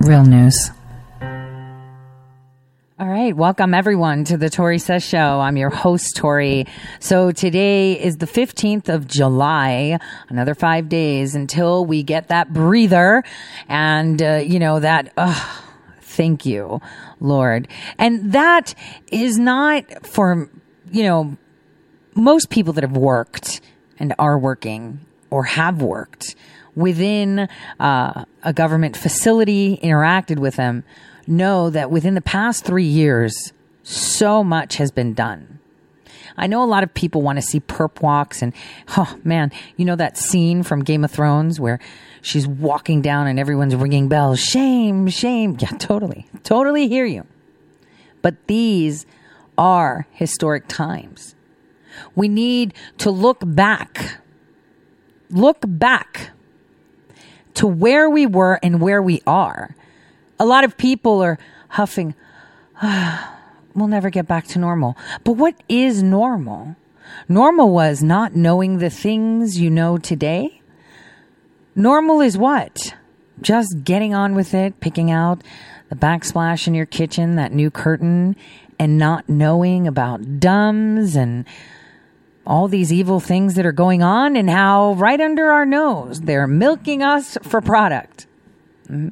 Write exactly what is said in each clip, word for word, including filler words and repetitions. Real news. All right. Welcome, everyone, to the Tory Says Show. I'm your host, Tory. So today is the fifteenth of July, another five days until we get that breather and, uh, you know, that, uh, thank you, Lord. And that is not for, you know, most people that have worked and are working or have worked within uh, a government facility, interacted with them, know that within the past three years, so much has been done. I know a lot of people want to see perp walks and, oh man, you know that scene from Game of Thrones where she's walking down and everyone's ringing bells, shame, shame. Yeah, totally, totally hear you. But these are historic times. We need to look back, look back to where we were and where we are. A lot of people are huffing, oh, we'll never get back to normal. But what is normal? Normal was not knowing the things you know today. Normal is what? Just getting on with it, picking out the backsplash in your kitchen, that new curtain, and not knowing about dumbs and all these evil things that are going on and how right under our nose, they're milking us for product. Mm-hmm.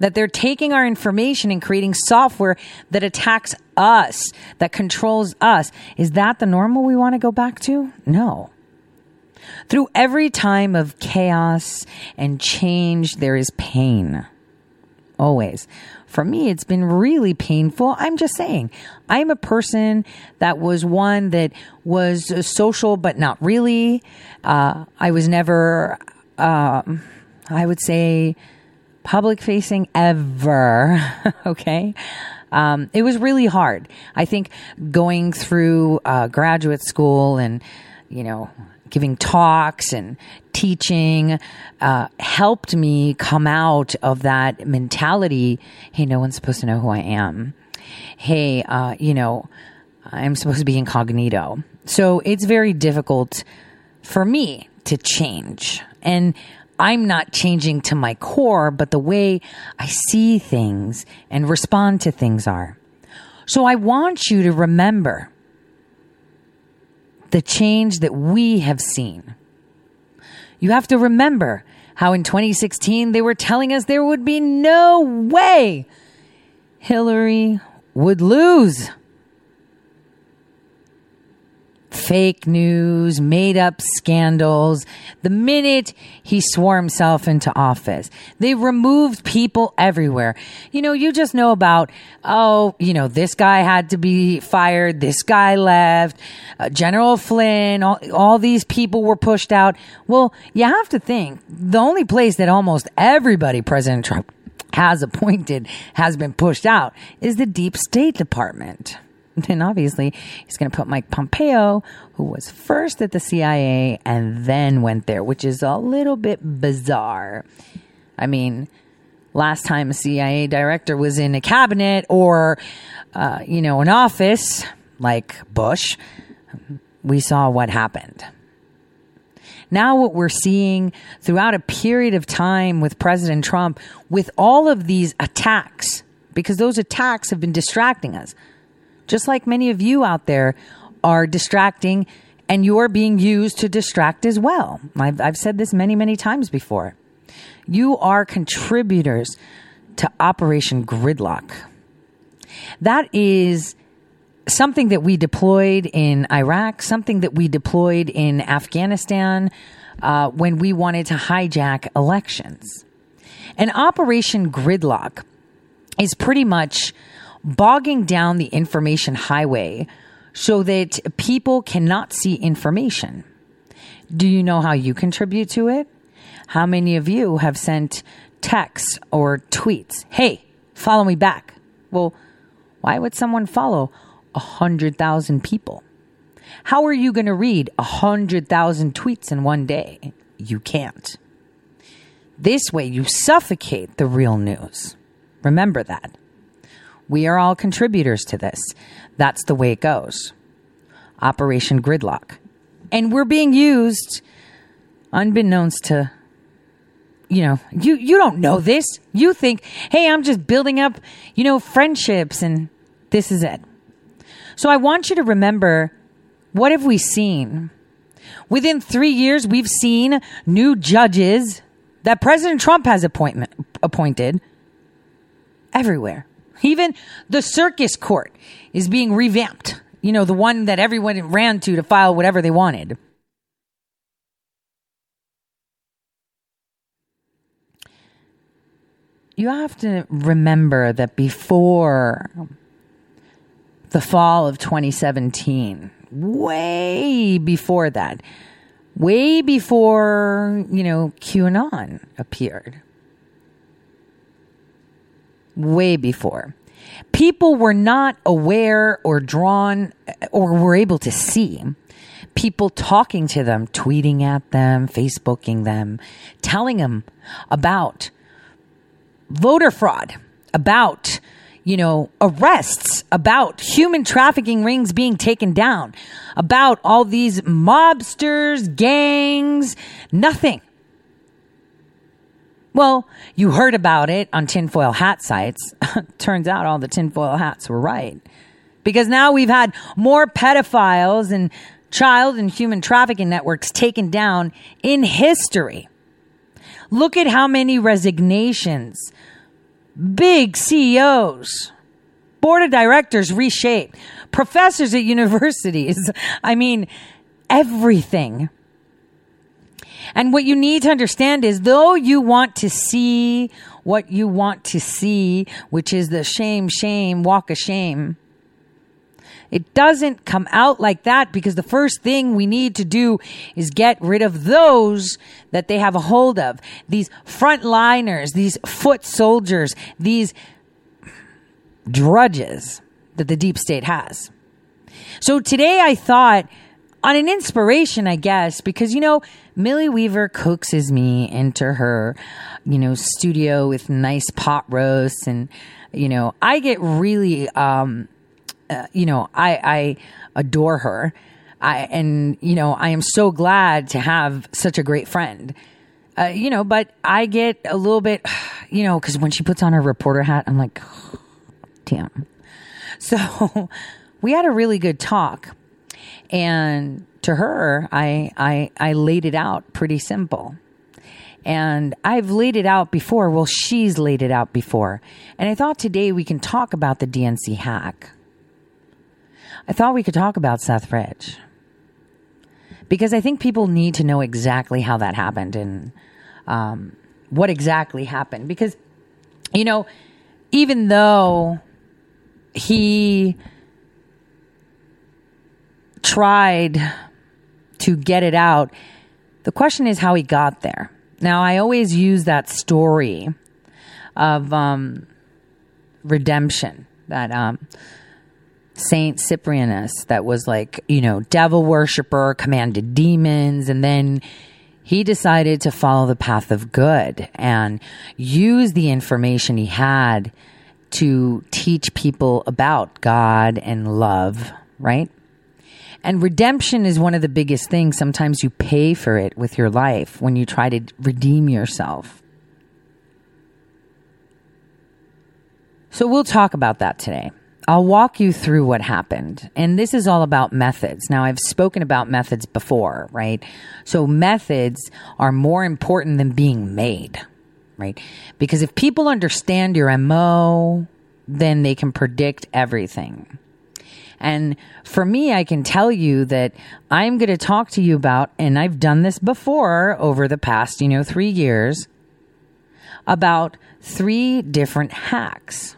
That they're taking our information and creating software that attacks us, that controls us. Is that the normal we want to go back to? No. Through every time of chaos and change, there is pain. Always. For me, it's been really painful. I'm just saying. I'm a person that was one that was social, but not really. Uh, I was never, uh, I would say... public facing ever. Okay. Um, it was really hard. I think going through uh, graduate school and, you know, giving talks and teaching uh, helped me come out of that mentality. Hey, no one's supposed to know who I am. Hey, uh, you know, I'm supposed to be incognito. So it's very difficult for me to change. And I'm not changing to my core, but the way I see things and respond to things are. So I want you to remember the change that we have seen. You have to remember how in twenty sixteen they were telling us there would be no way Hillary would lose. Fake news, made up scandals. The minute he swore himself into office, they removed people everywhere. You know, you just know about, oh, you know, this guy had to be fired. This guy left. Uh, General Flynn, all, all these people were pushed out. Well, you have to think the only place that almost everybody President Trump has appointed has been pushed out is the deep state department. And obviously, he's going to put Mike Pompeo, who was first at the C I A and then went there, which is a little bit bizarre. I mean, last time a C I A director was in a cabinet or, uh, you know, an office like Bush, we saw what happened. Now what we're seeing throughout a period of time with President Trump, with all of these attacks, because those attacks have been distracting us. Just like many of you out there are distracting and you're being used to distract as well. I've, I've said this many, many times before. You are contributors to Operation Gridlock. That is something that we deployed in Iraq, something that we deployed in Afghanistan uh, when we wanted to hijack elections. And Operation Gridlock is pretty much bogging down the information highway so that people cannot see information. Do you know how you contribute to it? How many of you have sent texts or tweets? Hey, follow me back. Well, why would someone follow one hundred thousand people? How are you going to read one hundred thousand tweets in one day? You can't. This way, you suffocate the real news. Remember that. We are all contributors to this. That's the way it goes. Operation Gridlock. And we're being used, unbeknownst to, you know, you, you don't know this. You think, hey, I'm just building up, you know, friendships, and this is it. So I want you to remember, what have we seen? Within three years, we've seen new judges that President Trump has appointment, appointed everywhere. Even the circus court is being revamped. You know, the one that everyone ran to to file whatever they wanted. You have to remember that before the fall of twenty seventeen, way before that, way before, you know, QAnon appeared, way before, people were not aware or drawn or were able to see people talking to them, tweeting at them, Facebooking them, telling them about voter fraud, about, you know, arrests, about human trafficking rings being taken down, about all these mobsters, gangs, nothing. Well, you heard about it on tinfoil hat sites. Turns out all the tinfoil hats were right. Because now we've had more pedophiles and child and human trafficking networks taken down in history. Look at how many resignations, big C E Os, board of directors reshaped, professors at universities. I mean, everything. And what you need to understand is, though you want to see what you want to see, which is the shame, shame, walk of shame, it doesn't come out like that, because the first thing we need to do is get rid of those that they have a hold of. These frontliners, these foot soldiers, these drudges that the deep state has. So today I thought, on an inspiration, I guess, because, you know, Millie Weaver coaxes me into her, you know, studio with nice pot roasts. And, you know, I get really, um, uh, you know, I, I adore her. I, and, you know, I am so glad to have such a great friend, uh, you know, but I get a little bit, you know, because when she puts on her reporter hat, I'm like, oh, damn. So we had a really good talk. And to her, I, I, I laid it out pretty simple. And I've laid it out before. Well, she's laid it out before. And I thought today we can talk about the D N C hack. I thought we could talk about Seth Rich, because I think people need to know exactly how that happened and um, what exactly happened. Because, you know, even though he tried to get it out, the question is how he got there. Now, I always use that story of um, redemption, that um, Saint Cyprianus, that was like, you know, devil worshiper, commanded demons, and then he decided to follow the path of good and use the information he had to teach people about God and love, right? And redemption is one of the biggest things. Sometimes you pay for it with your life when you try to redeem yourself. So we'll talk about that today. I'll walk you through what happened. And this is all about methods. Now, I've spoken about methods before, right? So methods are more important than being made, right? Because if people understand your M O, then they can predict everything. And for me, I can tell you that I'm going to talk to you about, and I've done this before over the past, you know, three years, about three different hacks.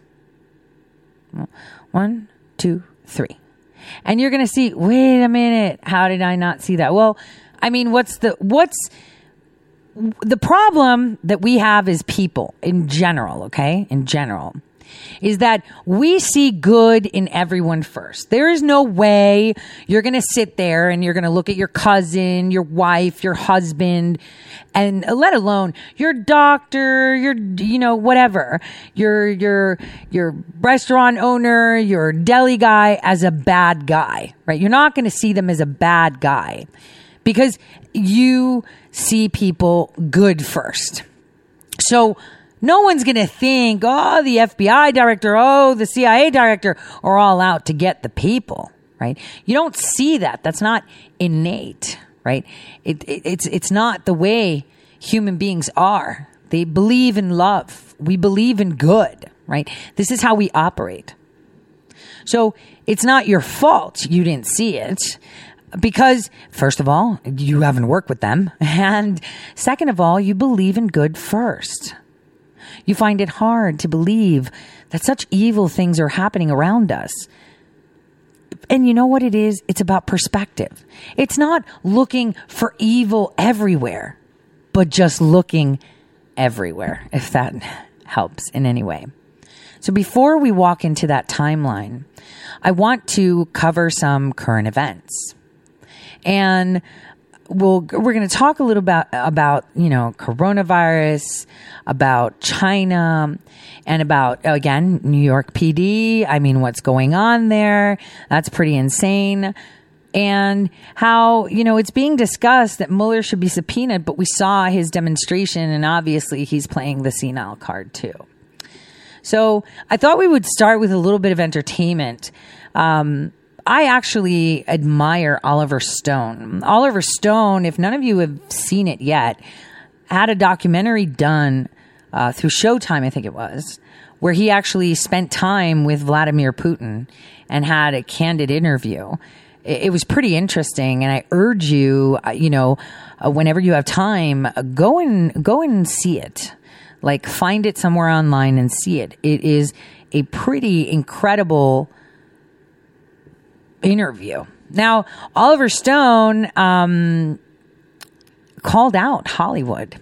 One, two, three. And you're going to see, wait a minute, how did I not see that? Well, I mean, what's the, what's the problem that we have is people in general, okay? In general. is that we see good in everyone first. There is no way you're going to sit there and you're going to look at your cousin, your wife, your husband, and let alone your doctor, your, you know, whatever, your, your, your restaurant owner, your deli guy as a bad guy, right? You're not going to see them as a bad guy because you see people good first. So no one's going to think, oh, the F B I director, oh, the C I A director are all out to get the people, right? You don't see that. That's not innate, right? It, it, it's it's not the way human beings are. They believe in love. We believe in good, right? This is how we operate. So it's not your fault you didn't see it because, first of all, you haven't worked with them. And second of all, you believe in good first. You find it hard to believe that such evil things are happening around us. And you know what it is? It's about perspective. It's not looking for evil everywhere, but just looking everywhere, if that helps in any way. So before we walk into that timeline, I want to cover some current events. And We'll, we're going to talk a little about, about, you know, coronavirus, about China, and about, again, New York P D. I mean, what's going on there? That's pretty insane. And how, you know, it's being discussed that Mueller should be subpoenaed, but we saw his demonstration, and obviously he's playing the senile card too. So I thought we would start with a little bit of entertainment. Um, I actually admire Oliver Stone. Oliver Stone, if none of you have seen it yet, had a documentary done uh, through Showtime, I think it was, where he actually spent time with Vladimir Putin and had a candid interview. It, it was pretty interesting, and I urge you, you know, uh, whenever you have time, uh, go and go and see it. Like, find it somewhere online and see it. It is a pretty incredible interview. Now, Oliver Stone um, called out Hollywood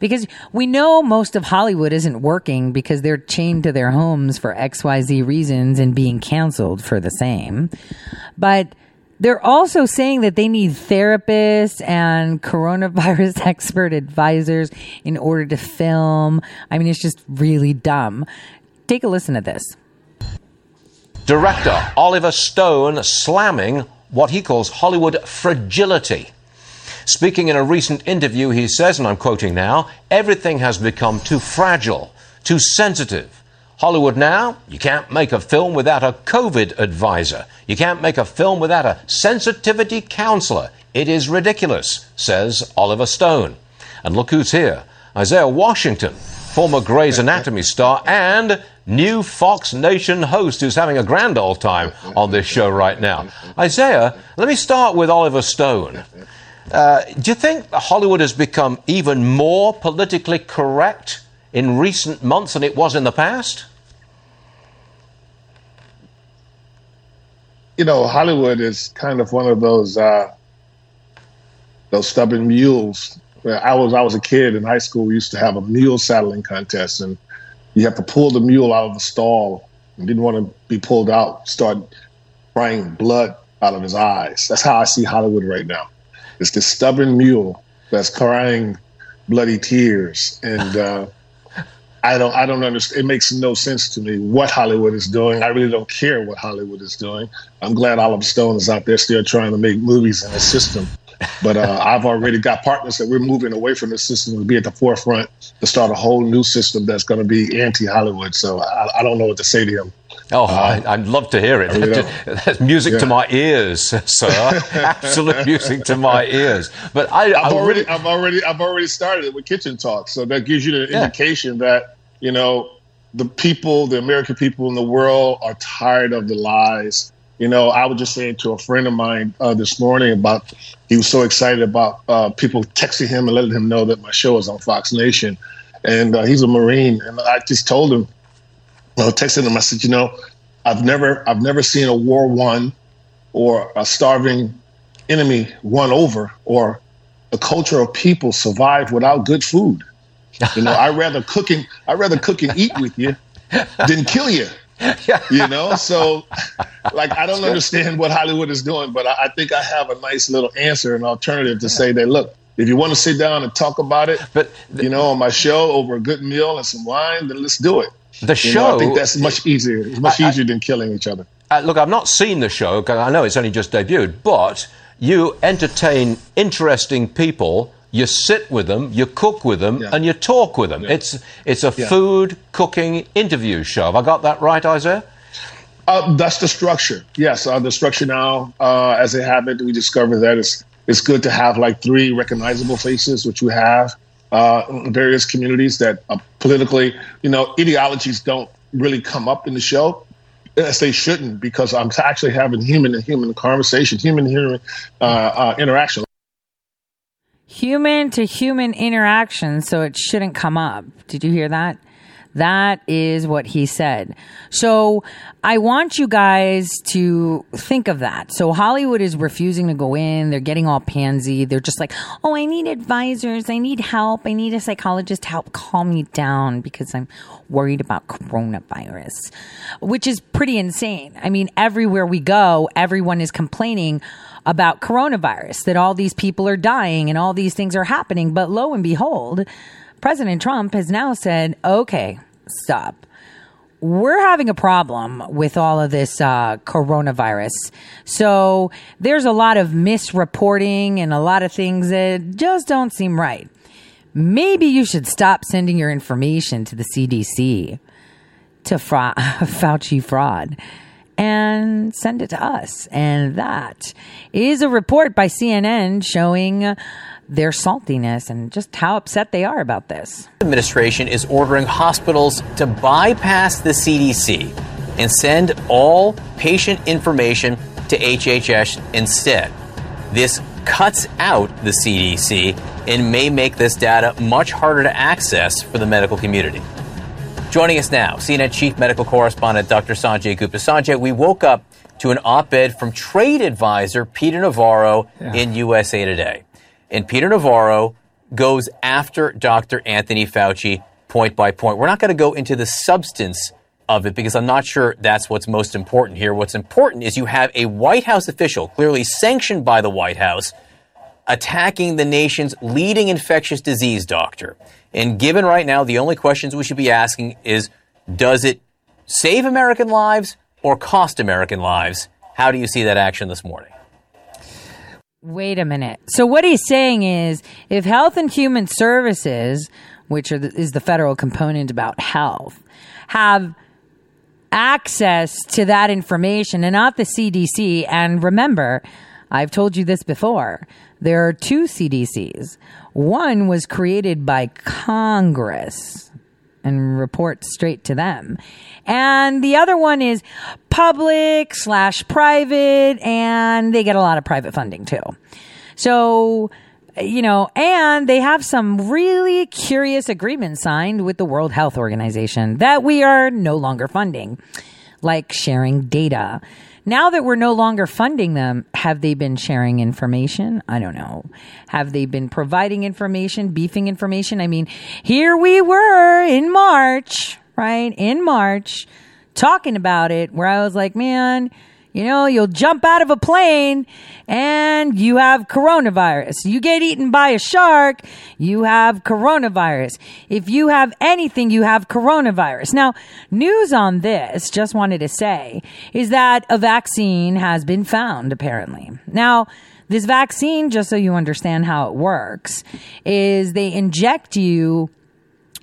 because we know most of Hollywood isn't working because they're chained to their homes for X Y Z reasons and being canceled for the same. But they're also saying that they need therapists and coronavirus expert advisors in order to film. I mean, it's just really dumb. Take a listen to this. Director Oliver Stone slamming what he calls Hollywood fragility. Speaking in a recent interview, he says, and I'm quoting now, everything has become too fragile, too sensitive. Hollywood now, you can't make a film without a COVID advisor. You can't make a film without a sensitivity counselor. It is ridiculous, says Oliver Stone. And look who's here. Isaiah Washington, former Grey's Anatomy star and new Fox Nation host who's having a grand old time on this show right now. Isaiah, let me start with Oliver Stone. Uh, do you think Hollywood has become even more politically correct in recent months than it was in the past? You know, Hollywood is kind of one of those uh, those stubborn mules. I was I was a kid in high school. We used to have a mule saddling contest, and you have to pull the mule out of the stall. You didn't want to be pulled out. Start crying blood out of his eyes. That's how I see Hollywood right now. It's this stubborn mule that's crying bloody tears, and uh, I don't I don't understand. It makes no sense to me what Hollywood is doing. I really don't care what Hollywood is doing. I'm glad Oliver Stone is out there still trying to make movies in his system. But uh, I've already got partners that we're moving away from the system to be at the forefront to start a whole new system that's going to be anti-Hollywood. So I, I don't know what to say to him. Oh, uh, I, I'd love to hear it. That's music yeah. to my ears, sir. Absolute music to my ears. But I, I've I already, really... I've already, I've already started it with Kitchen Talk. So that gives you the yeah. indication that, you know, the people, the American people in the world are tired of the lies. You know, I was just saying to a friend of mine uh, this morning about he was so excited about uh, people texting him and letting him know that my show is on Fox Nation. And uh, he's a Marine. And I just told him, I texted him, I said, you know, I've never I've never seen a war won or a starving enemy won over or a culture of people survive without good food. You know, I'd rather cook and, I'd rather cook and eat with you didn't kill you. You know, so like, I don't understand what Hollywood is doing, but I, I think I have a nice little answer, an alternative to say that, look, if you want to sit down and talk about it, but the, you know, on my show over a good meal and some wine, then let's do it. The show, you know, I think that's much easier. It's much I, easier I, than killing each other. Uh, look, I've not seen the show because I know it's only just debuted, but you entertain interesting people. You sit with them, you cook with them, yeah. and you talk with them. Yeah. It's it's a yeah. food cooking interview show. Have I got that right, Isaiah? Uh, that's the structure. Yes, uh, the structure now, uh, as it happened, we discovered that it's it's good to have like three recognizable faces, which we have uh, in various communities that are politically, you know, ideologies don't really come up in the show. Yes, they shouldn't, because I'm actually having human-to-human conversation, human-to-human uh, uh, interaction. Human-to-human interaction, so it shouldn't come up. Did you hear that? That is what he said. So I want you guys to think of that. So Hollywood is refusing to go in. They're getting all pansy. They're just like, oh, I need advisors. I need help. I need a psychologist to help calm me down because I'm worried about coronavirus, which is pretty insane. I mean, everywhere we go, everyone is complaining about coronavirus, that all these people are dying and all these things are happening. But lo and behold, President Trump has now said, okay, stop. We're having a problem with all of this uh, coronavirus. So there's a lot of misreporting and a lot of things that just don't seem right. Maybe you should stop sending your information to the C D C, to fra- Fauci fraud, and send it to us. And that is a report by C N N showing their saltiness and just how upset they are about this. The administration is ordering hospitals to bypass the C D C and send all patient information to H H S instead. This cuts out the C D C and may make this data much harder to access for the medical community. Joining us now, C N N Chief Medical Correspondent Doctor Sanjay Gupta. Sanjay, we woke up to an op-ed from trade advisor Peter Navarro yeah. in U S A Today. And Peter Navarro goes after Doctor Anthony Fauci point by point. We're not going to go into the substance of it because I'm not sure that's what's most important here. What's important is you have a White House official, clearly sanctioned by the White House, attacking the nation's leading infectious disease doctor. And given right now, the only questions we should be asking is, does it save American lives or cost American lives? How do you see that action this morning? Wait a minute. So what he's saying is, if Health and Human Services, which are the, is the federal component about health, have access to that information and not the C D C, and remember, I've told you this before, there are two C D Cs. One was created by Congress and reports straight to them. And the other one is public slash private, and they get a lot of private funding too. So, you know, and they have some really curious agreements signed with the World Health Organization that we are no longer funding, like sharing data. Now that we're no longer funding them, have they been sharing information? I don't know. Have they been providing information, beefing information? I mean, here we were in March, right? In March, talking about it, where I was like, man, you know, you'll jump out of a plane and you have coronavirus. You get eaten by a shark, you have coronavirus. If you have anything, you have coronavirus. Now, news on this, just wanted to say, is that a vaccine has been found, apparently. Now, this vaccine, just so you understand how it works, is they inject you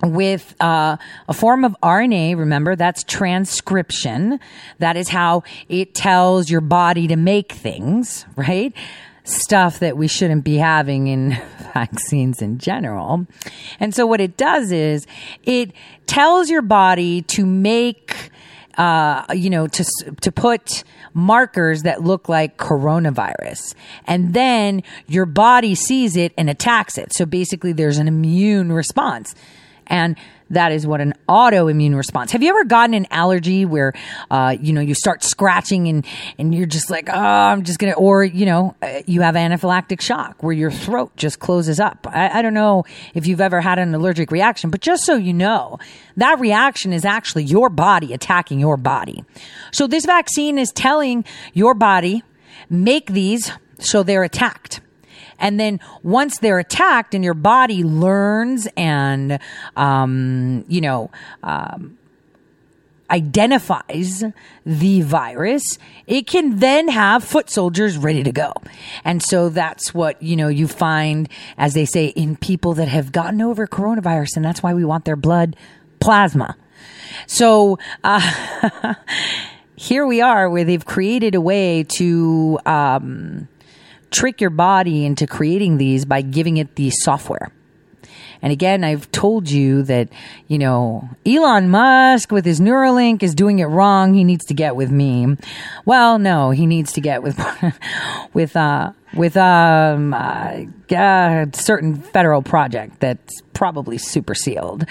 with uh, a form of R N A, remember, that's transcription. That is how it tells your body to make things, right? Stuff that we shouldn't be having in vaccines in general. And so what it does is it tells your body to make, uh, you know, to to put markers that look like coronavirus, and then your body sees it and attacks it. So basically there's an immune response. and that is what an autoimmune response. Have you ever gotten an allergy where, uh, you know, you start scratching and, and you're just like, oh, I'm just going to, or, you know, you have anaphylactic shock where your throat just closes up. I, I don't know if you've ever had an allergic reaction, but just so you know, that reaction is actually your body attacking your body. So this vaccine is telling your body, make these so they're attacked. And then once they're attacked and your body learns and, um, you know, um, identifies the virus, it can then have foot soldiers ready to go. And so that's what, you know, you find, as they say, in people that have gotten over coronavirus. And that's why we want their blood plasma. So, uh, here we are where they've created a way to, um, trick your body into creating these by giving it the software. And again, I've told you that, you know, Elon Musk with his Neuralink is doing it wrong. He needs to get with me. Well, no, he needs to get with, with, uh, with, um, uh, a certain federal project that's probably super sealed.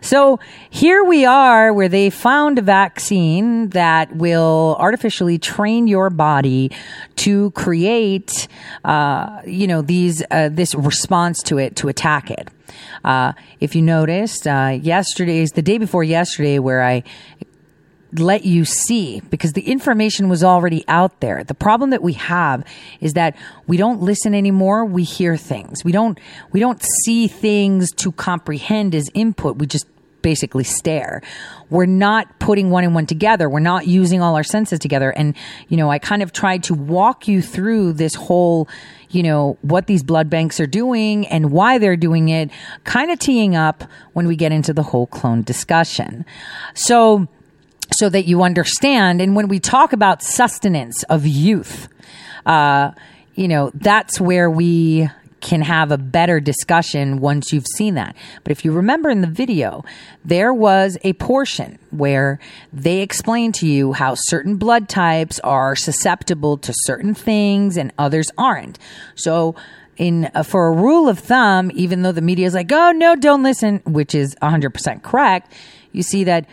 So here we are where they found a vaccine that will artificially train your body to create, uh, you know, these, uh, this response to it to attack it. Uh, if you noticed, uh, yesterday's, the day before yesterday where I let you see, because the information was already out there. The problem that we have is that we don't listen anymore. We hear things. We don't, we don't see things to comprehend as input. We just basically stare. We're not putting one and one together. We're not using all our senses together. And, you know, I kind of tried to walk you through this whole, you know, what these blood banks are doing and why they're doing it, kind of teeing up when we get into the whole clone discussion. So, so that you understand. And when we talk about sustenance of youth, uh, you know, that's where we can have a better discussion once you've seen that. But if you remember in the video, there was a portion where they explained to you how certain blood types are susceptible to certain things and others aren't. So in uh, for a rule of thumb, even though the media is like, oh, no, don't listen, which is one hundred percent correct, you see that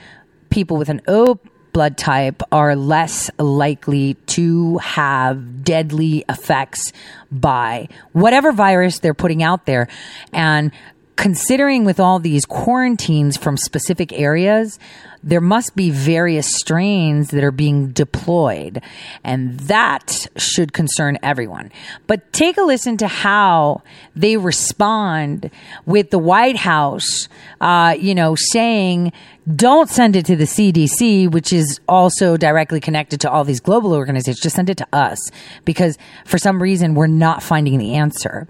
people with an O blood type are less likely to have deadly effects by whatever virus they're putting out there. And considering with all these quarantines from specific areas, there must be various strains that are being deployed. And that should concern everyone. But take a listen to how they respond with the White House, uh, you know, saying, don't send it to the C D C, which is also directly connected to all these global organizations. Just send it to us because for some reason we're not finding the answer.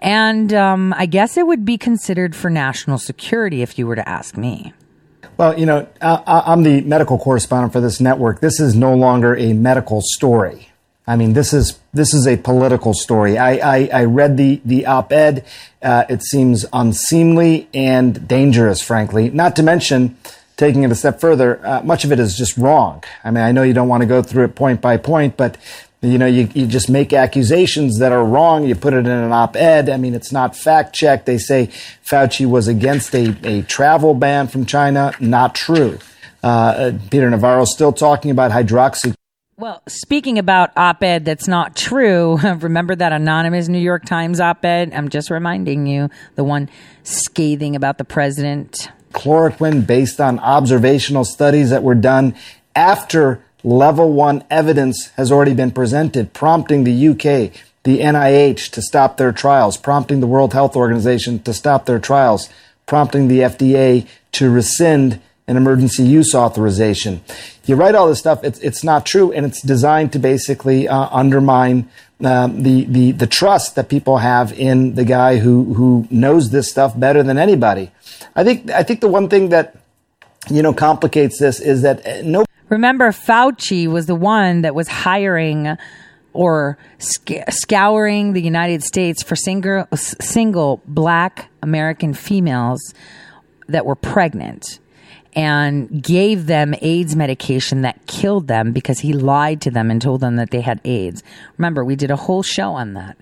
And um, I guess it would be considered for national security if you were to ask me. Well, you know, I, I'm the medical correspondent for this network. This is no longer a medical story. I mean, this is this is a political story. I, I, I read the, the op-ed. Uh, it seems unseemly and dangerous, frankly, not to mention taking it a step further. Uh, much of it is just wrong. I mean, I know you don't want to go through it point by point, but, you know, you, you just make accusations that are wrong. You put it in an op-ed. I mean, it's not fact-checked. They say Fauci was against a, a travel ban from China. Not true. Uh, Peter Navarro still talking about hydroxy. Well, speaking about op-ed that's not true, remember that anonymous New York Times op-ed? I'm just reminding you, the one scathing about the president. Chloroquine based on observational studies that were done after level one evidence has already been presented, prompting the U K, the N I H to stop their trials, prompting the World Health Organization to stop their trials, prompting the F D A to rescind an emergency use authorization. You write all this stuff, it's, it's not true, and it's designed to basically uh, undermine um, the, the, the trust that people have in the guy who, who knows this stuff better than anybody. I think, I think the one thing that, you know, complicates this is that no. Remember, Fauci was the one that was hiring or sc- scouring the United States for single, single black American females that were pregnant and gave them AIDS medication that killed them because he lied to them and told them that they had AIDS. Remember, we did a whole show on that,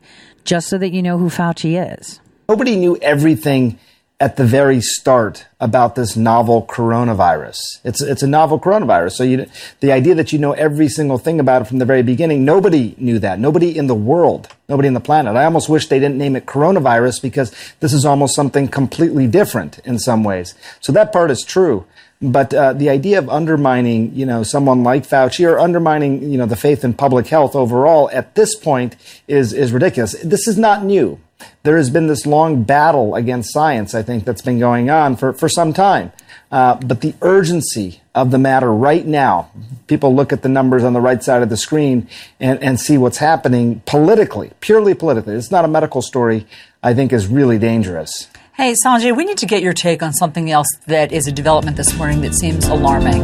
just so that you know who Fauci is. Nobody knew everything at the very start about this novel coronavirus. It's it's a novel coronavirus. So you, the idea that you know every single thing about it from the very beginning, nobody knew that. Nobody in the world, nobody in the planet. I almost wish they didn't name it coronavirus because this is almost something completely different in some ways. So that part is true. But uh, the idea of undermining, you know, someone like Fauci or undermining, you know, the faith in public health overall at this point is is ridiculous. This is not new. There has been this long battle against science, I think, that's been going on for, for some time. Uh, but the urgency of the matter right now, people look at the numbers on the right side of the screen and, and see what's happening politically, purely politically. It's not a medical story, I think, is really dangerous. Hey, Sanjay, we need to get your take on something else that is a development this morning that seems alarming.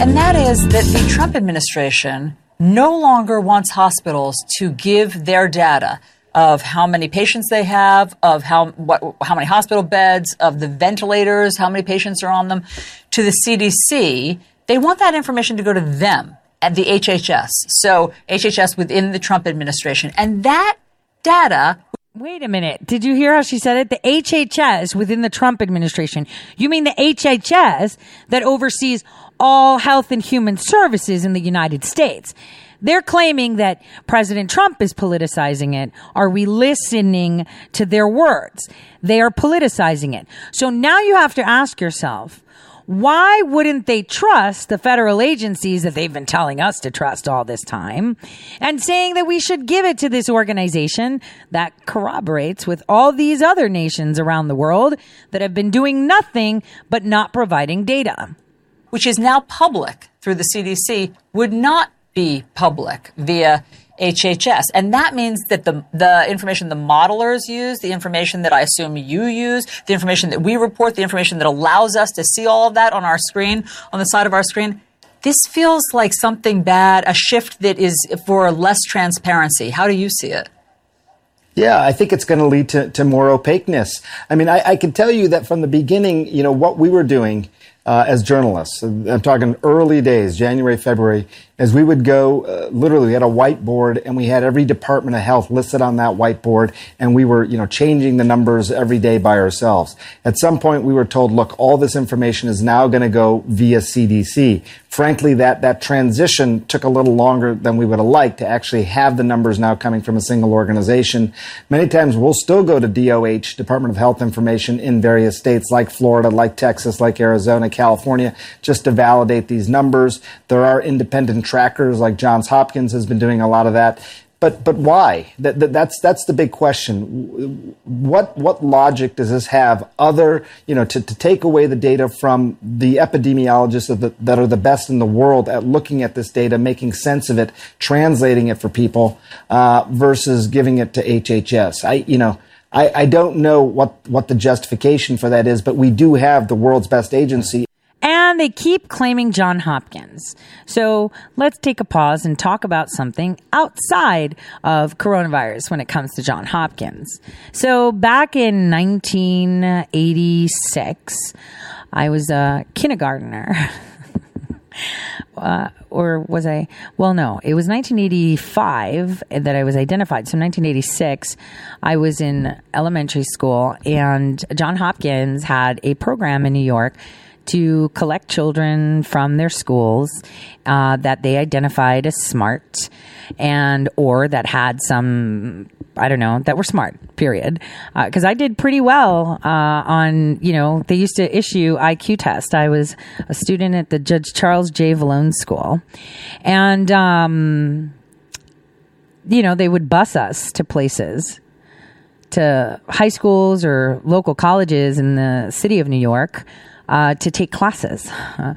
And that is that the Trump administration no longer wants hospitals to give their data of how many patients they have, of how what, how many hospital beds, of the ventilators, how many patients are on them, to the C D C. They want that information to go to them at the H H S. So H H S within the Trump administration. And that data... Wait a minute. Did you hear how she said it? The H H S within the Trump administration. You mean the H H S that oversees all health and human services in the United States? They're claiming that President Trump is politicizing it. Are we listening to their words? They are politicizing it. So now you have to ask yourself, why wouldn't they trust the federal agencies that they've been telling us to trust all this time and saying that we should give it to this organization that corroborates with all these other nations around the world that have been doing nothing but not providing data, which is now public through the C D C, would not be public via H H S. And that means that the the information the modelers use, the information that I assume you use, the information that we report, the information that allows us to see all of that on our screen, on the side of our screen, this feels like something bad, a shift that is for less transparency. How do you see it? Yeah, I think it's going to lead to, to more opaqueness. I mean, I, I can tell you that from the beginning, you know, what we were doing Uh, as journalists, I'm talking early days, January, February, as we would go, uh, literally, we had a whiteboard and we had every department of health listed on that whiteboard, and we were, you know, changing the numbers every day by ourselves. At some point, we were told, look, all this information is now going to go via C D C. Frankly, that, that transition took a little longer than we would have liked to actually have the numbers now coming from a single organization. Many times we'll still go to D O H, Department of Health Information, in various states like Florida, like Texas, like Arizona, California, just to validate these numbers. There are independent trackers like Johns Hopkins has been doing a lot of that. But but why? That, that, that's that's the big question. What what logic does this have? Other, you know, to, to take away the data from the epidemiologists of the, that are the best in the world at looking at this data, making sense of it, translating it for people, uh, versus giving it to H H S. I you know. I, I don't know what, what the justification for that is, but we do have the world's best agency. And they keep claiming Johns Hopkins. So let's take a pause and talk about something outside of coronavirus when it comes to Johns Hopkins. So back in nineteen eighty-six, I was a kindergartner. Uh, or was I? Well, no, it was nineteen eighty-five that I was identified. So nineteen eighty-six, I was in elementary school, and Johns Hopkins had a program in New York to collect children from their schools uh, that they identified as smart and or that had some, I don't know, that were smart, period. Because uh, I did pretty well uh, on, you know, they used to issue I Q tests. I was a student at the Judge Charles J. Valone School. And, um, you know, they would bus us to places, to high schools or local colleges in the city of New York, Uh, to take classes uh,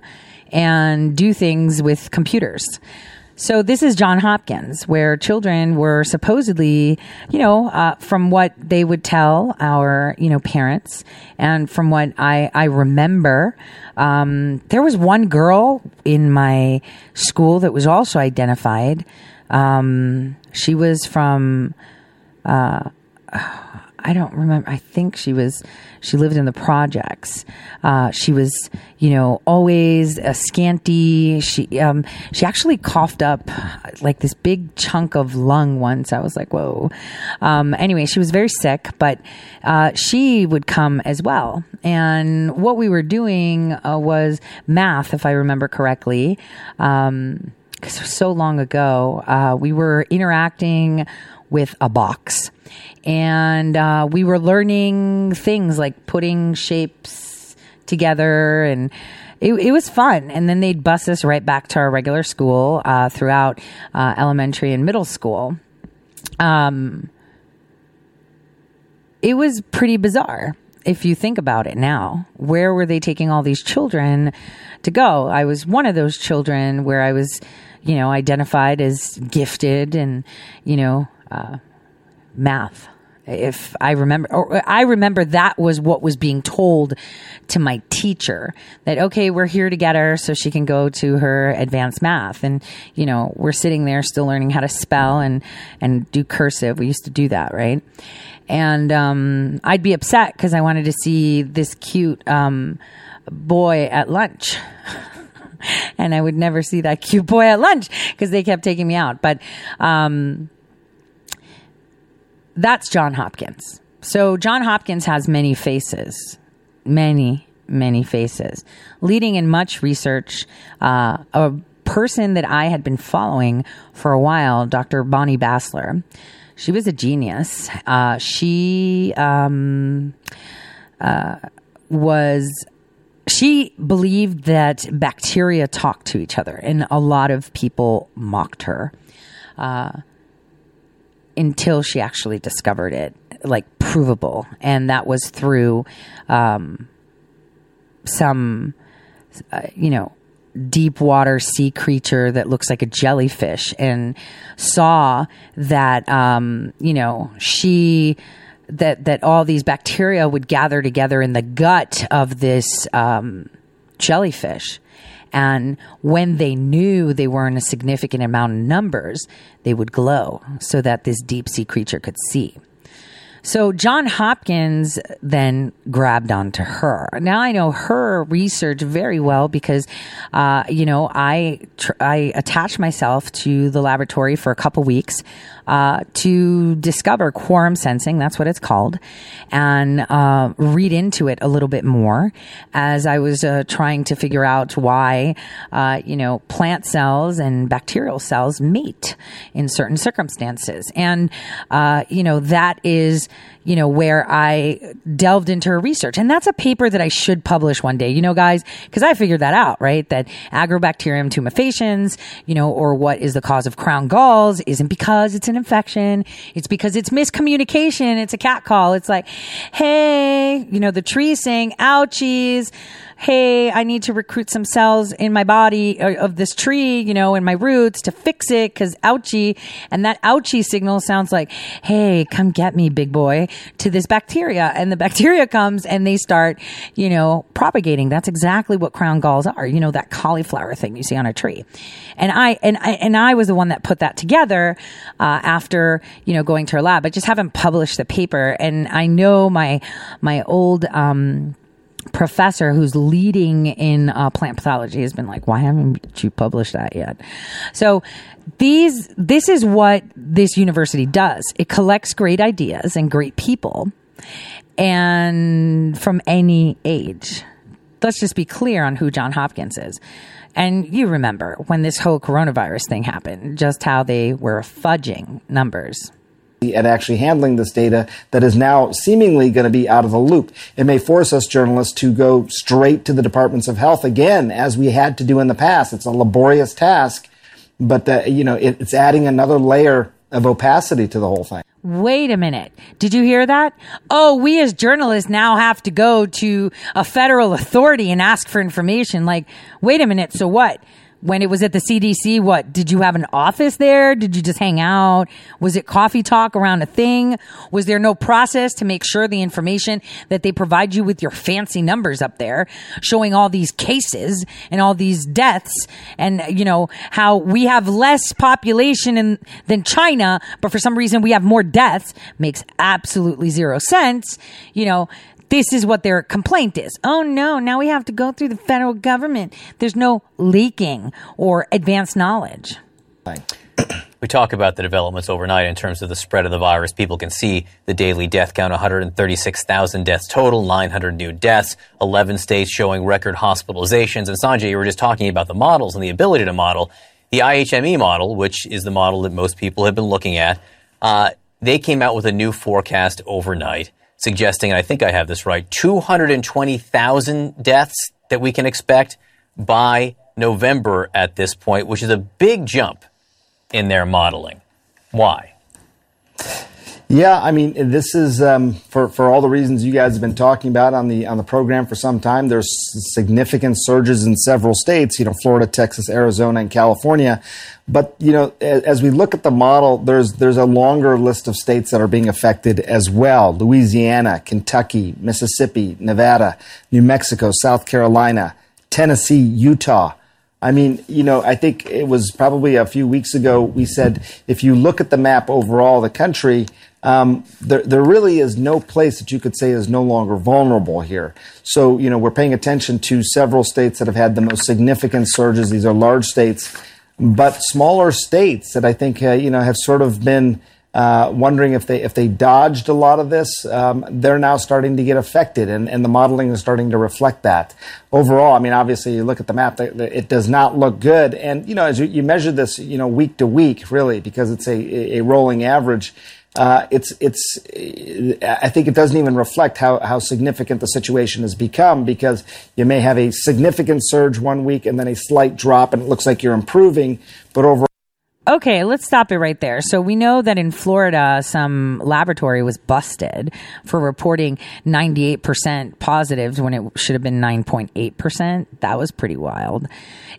and do things with computers. So this is Johns Hopkins, where children were supposedly, you know, uh, from what they would tell our, you know, parents, and from what I, I remember, um, there was one girl in my school that was also identified. Um, she was from, uh, I don't remember. I think she was, she lived in the projects. Uh, she was, you know, always a scanty. She, um, she actually coughed up like this big chunk of lung once. I was like, whoa. Um, anyway, she was very sick, but, uh, she would come as well. And what we were doing uh, was math, if I remember correctly. Um, cause it was so long ago, uh, we were interacting with a box. And uh, we were learning things like putting shapes together, and it, it was fun. And then they'd bus us right back to our regular school uh, throughout uh, elementary and middle school. Um, it was pretty bizarre if you think about it now. Where were they taking all these children to go? I was one of those children where I was, you know, identified as gifted and, you know, uh, math, if I remember, or I remember that was what was being told to my teacher, that, okay, we're here to get her so she can go to her advanced math. And, you know, we're sitting there still learning how to spell and, and do cursive. We used to do that. Right. And, um, I'd be upset because I wanted to see this cute, um, boy at lunch. And I would never see that cute boy at lunch because they kept taking me out. But, um, that's Johns Hopkins. So Johns Hopkins has many faces, many, many faces, leading in much research. Uh, a person that I had been following for a while, Doctor Bonnie Bassler, she was a genius. Uh, she um, uh, was... She believed that bacteria talked to each other, and a lot of people mocked her. Uh until she actually discovered it, like provable. And that was through, um, some, uh, you know, deep water sea creature that looks like a jellyfish, and saw that, um, you know, she, that, that all these bacteria would gather together in the gut of this, um, jellyfish. And when they knew they were in a significant amount of numbers, they would glow so that this deep sea creature could see. So Johns Hopkins then grabbed onto her. Now I know her research very well because, uh, you know, I, tr- I attached myself to the laboratory for a couple weeks, uh, to discover quorum sensing. That's what it's called. And, uh, read into it a little bit more as I was, uh, trying to figure out why, uh, you know, plant cells and bacterial cells mate in certain circumstances. And, uh, you know, that is, you know, where I delved into her research. And that's a paper that I should publish one day, you know, guys, because I figured that out, right? That Agrobacterium tumefaciens, you know, or what is the cause of crown galls, isn't because it's an infection. It's because it's miscommunication. It's a cat call. It's like, hey, you know, the tree saying, ouchies. Hey, I need to recruit some cells in my body of this tree, you know, in my roots to fix it because ouchie. And that ouchie signal sounds like, hey, come get me, big boy, to this bacteria. And the bacteria comes and they start, you know, propagating. That's exactly what crown galls are. You know, that cauliflower thing you see on a tree. And I, and I, and I was the one that put that together, uh, after, you know, going to her lab. I just haven't published the paper. And I know my, my old, um, professor who's leading in uh, plant pathology has been like, why haven't you published that yet? So these, this is what this university does. It collects great ideas and great people, and from any age. Let's just be clear on who Johns Hopkins is. And you remember when this whole coronavirus thing happened, just how they were fudging numbers at actually handling this data that is now seemingly going to be out of the loop. It may force us journalists to go straight to the departments of health again, as we had to do in the past. It's a laborious task, but the, you know, it, it's adding another layer of opacity to the whole thing. Wait a minute. Did you hear that? Oh, we as journalists now have to go to a federal authority and ask for information. Like, wait a minute. So what? when it was at the C D C, what, did you have an office there? Did you just hang out? Was it coffee talk around a thing? Was there no process to make sure the information that they provide you with your fancy numbers up there showing all these cases and all these deaths and, you know, how we have less population in, than China, but for some reason we have more deaths? Makes absolutely zero sense. You know, this is what their complaint is. Oh, no, now we have to go through the federal government. There's no leaking or advanced knowledge. We talk about the developments overnight in terms of the spread of the virus. People can see the daily death count, one hundred thirty-six thousand deaths total, nine hundred new deaths, eleven states showing record hospitalizations. And Sanjay, you were just talking about the models and the ability to model. The I H M E model, which is the model that most people have been looking at, uh, they came out with a new forecast overnight, suggesting, and I think I have this right, two hundred twenty thousand deaths that we can expect by November at this point, which is a big jump in their modeling. Why? Yeah, I mean, this is um, for for all the reasons you guys have been talking about on the on the program for some time. There's significant surges in several states, you know, Florida, Texas, Arizona, and California. But you know, as we look at the model, there's there's a longer list of states that are being affected as well: Louisiana, Kentucky, Mississippi, Nevada, New Mexico, South Carolina, Tennessee, Utah. I mean, you know, I think it was probably a few weeks ago we said if you look at the map overall, the country, um, there, there really is no place that you could say is no longer vulnerable here. So, you know, we're paying attention to several states that have had the most significant surges. These are large states, but smaller states that I think, uh, you know, have sort of been uh, wondering if they if they dodged a lot of this. Um, they're now starting to get affected, and, and the modeling is starting to reflect that. Overall, I mean, obviously, you look at the map, it does not look good. And, you know, as you, you measure this, you know, week to week, really, because it's a, a rolling average, uh, it's, it's, I think it doesn't even reflect how, how significant the situation has become, because you may have a significant surge one week and then a slight drop, and it looks like you're improving, but overall. Okay, let's stop it right there. So we know that in Florida, some laboratory was busted for reporting ninety-eight percent positives when it should have been nine point eight percent. That was pretty wild.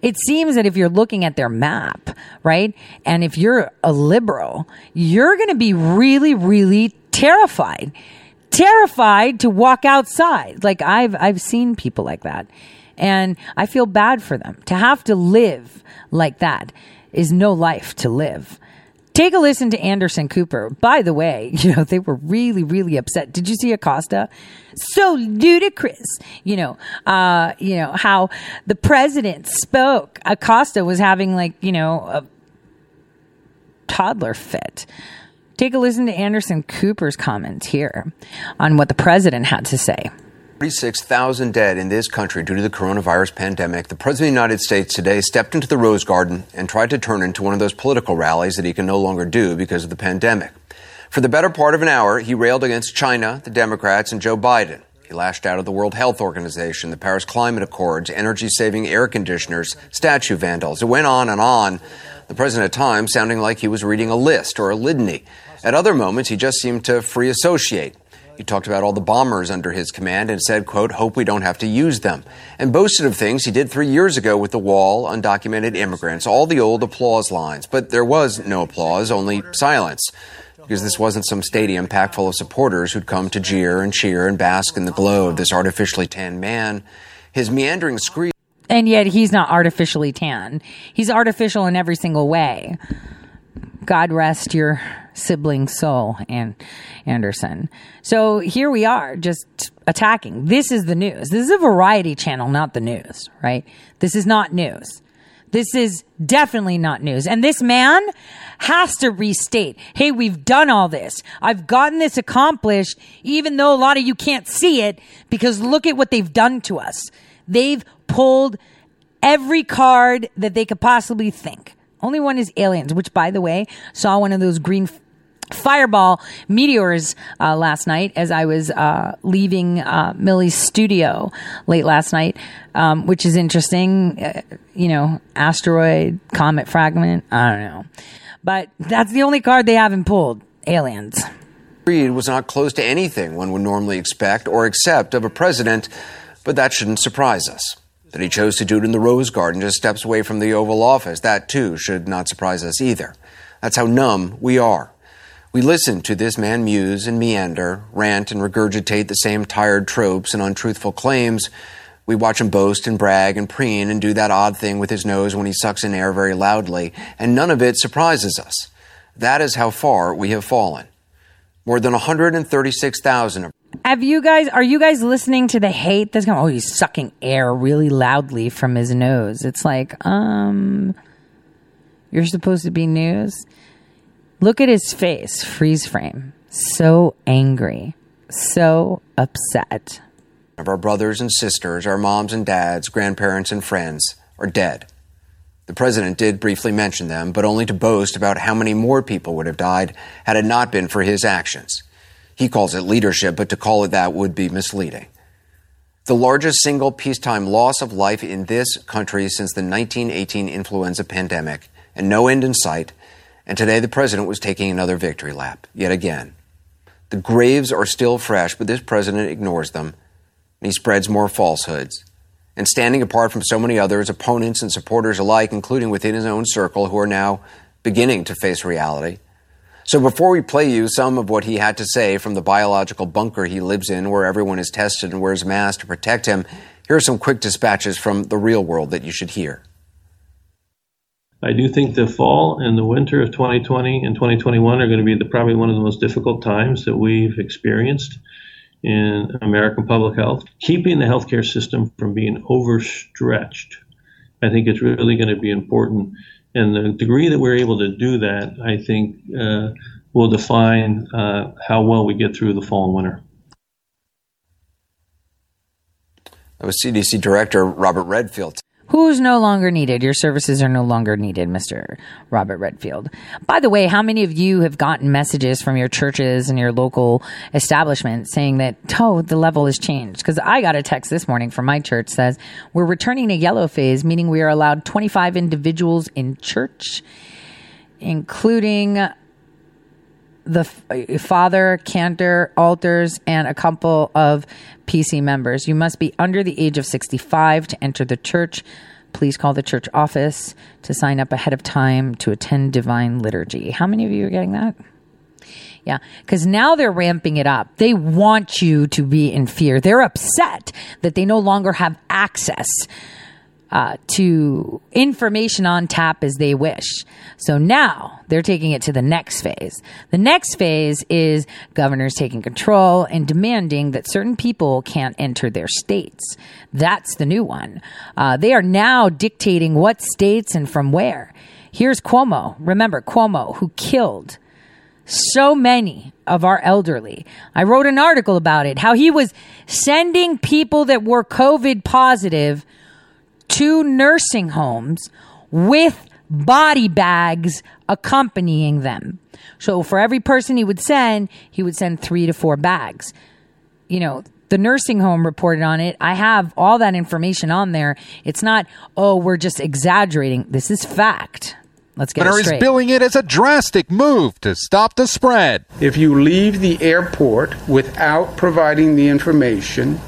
It seems that if you're looking at their map, right, and if you're a liberal, you're going to be really, really terrified, terrified to walk outside. Like I've, I've seen people like that, and I feel bad for them to have to live like that. Is no life to live. Take a listen to Anderson Cooper. By the way, you know, they were really, really upset. Did you see Acosta? So ludicrous. You know, uh, you know, how the president spoke. Acosta was having like, you know, a toddler fit. Take a listen to Anderson Cooper's comments here on what the president had to say. thirty-six thousand dead in this country due to the coronavirus pandemic. The President of the United States today stepped into the Rose Garden and tried to turn into one of those political rallies that he can no longer do because of the pandemic. For the better part of an hour, he railed against China, the Democrats, and Joe Biden. He lashed out at the World Health Organization, the Paris Climate Accords, energy-saving air conditioners, statue vandals. It went on and on. The President at times sounding like he was reading a list or a litany. At other moments, he just seemed to free associate. He talked about all the bombers under his command and said, quote, hope we don't have to use them, and boasted of things he did three years ago with the wall, undocumented immigrants, all the old applause lines. But there was no applause, only silence, because this wasn't some stadium packed full of supporters who'd come to jeer and cheer and bask in the glow of this artificially tanned man. His meandering scream. And yet he's not artificially tan. He's artificial in every single way. God rest your sibling soul, and Anderson. So here we are, just attacking. This is the news. This is a variety channel, not the news, right? This is not news. This is definitely not news. And this man has to restate, hey, we've done all this. I've gotten this accomplished, even though a lot of you can't see it, because look at what they've done to us. They've pulled every card that they could possibly think. Only one is aliens, which, by the way, saw one of those green f- fireball meteors uh, last night as I was uh, leaving uh, Millie's studio late last night, um, which is interesting. Uh, you know, asteroid, comet fragment, I don't know. But that's the only card they haven't pulled, aliens. Creed was not close to anything one would normally expect or accept of a president, but that shouldn't surprise us. that he chose to do it in the Rose Garden just steps away from the Oval Office. That, too, should not surprise us either. That's how numb we are. We listen to this man muse and meander, rant and regurgitate the same tired tropes and untruthful claims. We watch him boast and brag and preen and do that odd thing with his nose when he sucks in air very loudly, and none of it surprises us. That is how far we have fallen. More than one hundred thirty-six thousand. Have you guys, are you guys listening to the hate that's going, oh, he's sucking air really loudly from his nose? It's like, um, you're supposed to be news. Look at his face, freeze frame. So angry, so upset. Of our brothers and sisters, our moms and dads, grandparents and friends are dead. The president did briefly mention them, but only to boast about how many more people would have died had it not been for his actions. He calls it leadership, but to call it that would be misleading. The largest single peacetime loss of life in this country since the nineteen eighteen influenza pandemic, and no end in sight. And today the president was taking another victory lap, yet again. The graves are still fresh, but this president ignores them, and he spreads more falsehoods. And standing apart from so many others, opponents and supporters alike, including within his own circle, who are now beginning to face reality. So before we play you some of what he had to say from the biological bunker he lives in, where everyone is tested and wears masks to protect him, here are some quick dispatches from the real world that you should hear. I do think the fall and the winter of twenty twenty and twenty twenty-one are going to be the, probably one of the most difficult times that we've experienced in American public health. Keeping the healthcare system from being overstretched, I think it's really going to be important. And the degree that we're able to do that, I think, uh, will define uh, how well we get through the fall and winter. That was C D C Director Robert Redfield. Who's no longer needed? Your services are no longer needed, Mister Robert Redfield. By the way, how many of you have gotten messages from your churches and your local establishment saying that, oh, the level has changed? Because I got a text this morning from my church says, we're returning to yellow phase, meaning we are allowed twenty-five individuals in church, including the father, cantor, altars, and a couple of P C members. You must be under the age of sixty-five to enter the church. Please call the church office to sign up ahead of time to attend divine liturgy. How many of you are getting that? Yeah, because now they're ramping it up. They want you to be in fear. They're upset that they no longer have access Uh, to information on tap as they wish. So now they're taking it to the next phase. The next phase is governors taking control and demanding that certain people can't enter their states. That's the new one. Uh, they are now dictating what states and from where. Here's Cuomo. Remember Cuomo, who killed so many of our elderly. I wrote an article about it, how he was sending people that were COVID positive to nursing homes with body bags accompanying them. So for every person he would send, he would send three to four bags. You know, the nursing home reported on it. I have all that information on there. It's not, oh, we're just exaggerating. This is fact. Let's get it straight. Governor is billing it as a drastic move to stop the spread. If you leave the airport without providing the information,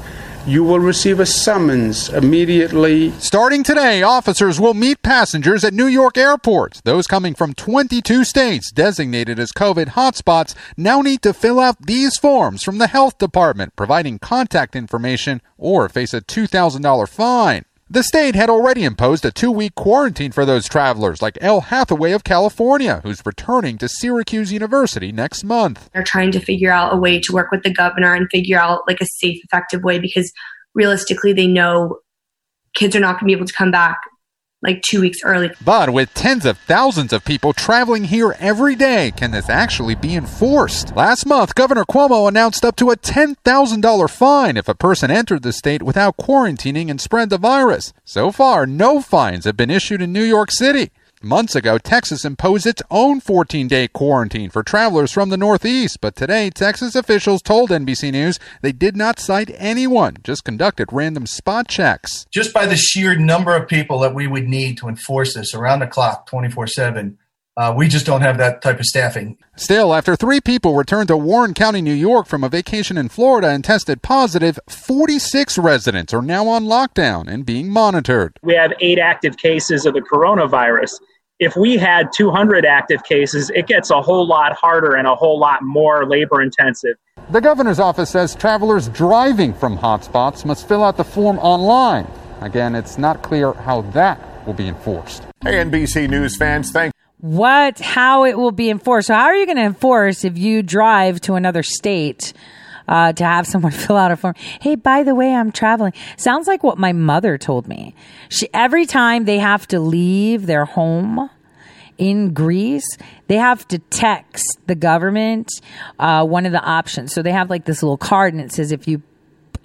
you will receive a summons immediately. Starting today, officers will meet passengers at New York airports. Those coming from twenty-two states designated as COVID hotspots now need to fill out these forms from the health department, providing contact information, or face a two thousand dollars fine. The state had already imposed a two-week quarantine for those travelers, like Elle Hathaway of California, who's returning to Syracuse University next month. They're trying to figure out a way to work with the governor and figure out like a safe, effective way, because realistically, they know kids are not going to be able to come back like two weeks early. But with tens of thousands of people traveling here every day, can this actually be enforced? Last month, Governor Cuomo announced up to a ten thousand dollars fine if a person entered the state without quarantining and spread the virus. So far, no fines have been issued in New York City. Months ago, Texas imposed its own fourteen-day quarantine for travelers from the Northeast. But today, Texas officials told N B C News they did not cite anyone, just conducted random spot checks. Just by the sheer number of people that we would need to enforce this around the clock, twenty-four seven, Uh, we just don't have that type of staffing. Still, after three people returned to Warren County, New York from a vacation in Florida and tested positive, forty-six residents are now on lockdown and being monitored. We have eight active cases of the coronavirus. If we had two hundred active cases, it gets a whole lot harder and a whole lot more labor intensive. The governor's office says travelers driving from hotspots must fill out the form online. Again, it's not clear how that will be enforced. Hey, N B C News fans, thank What, how it will be enforced. So how are you going to enforce if you drive to another state uh, to have someone fill out a form? Hey, by the way, I'm traveling. Sounds like what my mother told me. She, every time they have to leave their home in Greece, they have to text the government uh, one of the options. So they have like this little card, and it says if you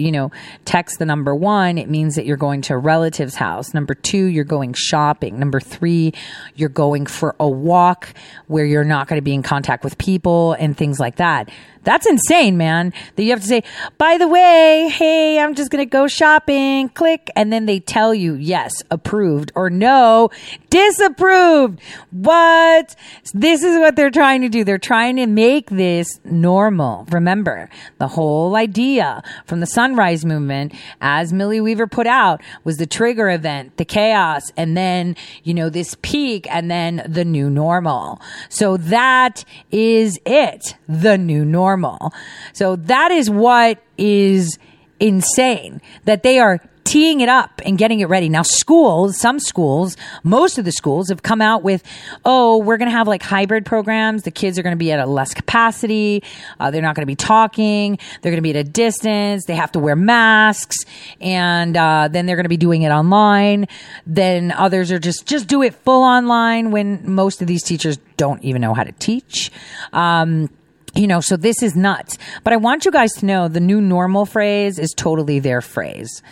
you know, text the number one, it means that you're going to a relative's house. Number two, you're going shopping. Number three, you're going for a walk where you're not going to be in contact with people and things like that. That's insane, man. That you have to say, by the way, hey, I'm just going to go shopping, click. And then they tell you, yes, approved, or no, disapproved. What? This is what they're trying to do. They're trying to make this normal. Remember, the whole idea from the Sunrise Movement, as Millie Weaver put out, was the trigger event, the chaos, and then, you know, this peak, and then the new normal. So that is it. The new normal. Normal. So that is what is insane, that they are teeing it up and getting it ready. Now, schools, some schools, most of the schools have come out with, oh, we're going to have like hybrid programs. The kids are going to be at a less capacity. Uh, they're not going to be talking. They're going to be at a distance. They have to wear masks. And uh, then they're going to be doing it online. Then others are just, just do it full online when most of these teachers don't even know how to teach. Um, You know, so this is nuts. But I want you guys to know the new normal phrase is totally their phrase.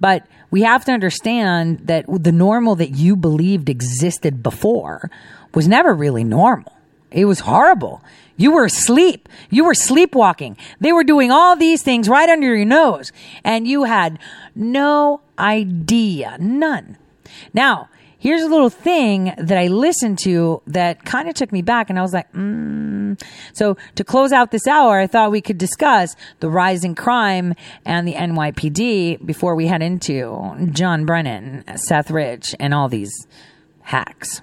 But we have to understand that the normal that you believed existed before was never really normal. It was horrible. You were asleep. You were sleepwalking. They were doing all these things right under your nose. And you had no idea. None. Now, here's a little thing that I listened to that kind of took me back, and I was like, mm. So to close out this hour, I thought we could discuss the rise in crime and the N Y P D before we head into John Brennan, Seth Rich, and all these hacks.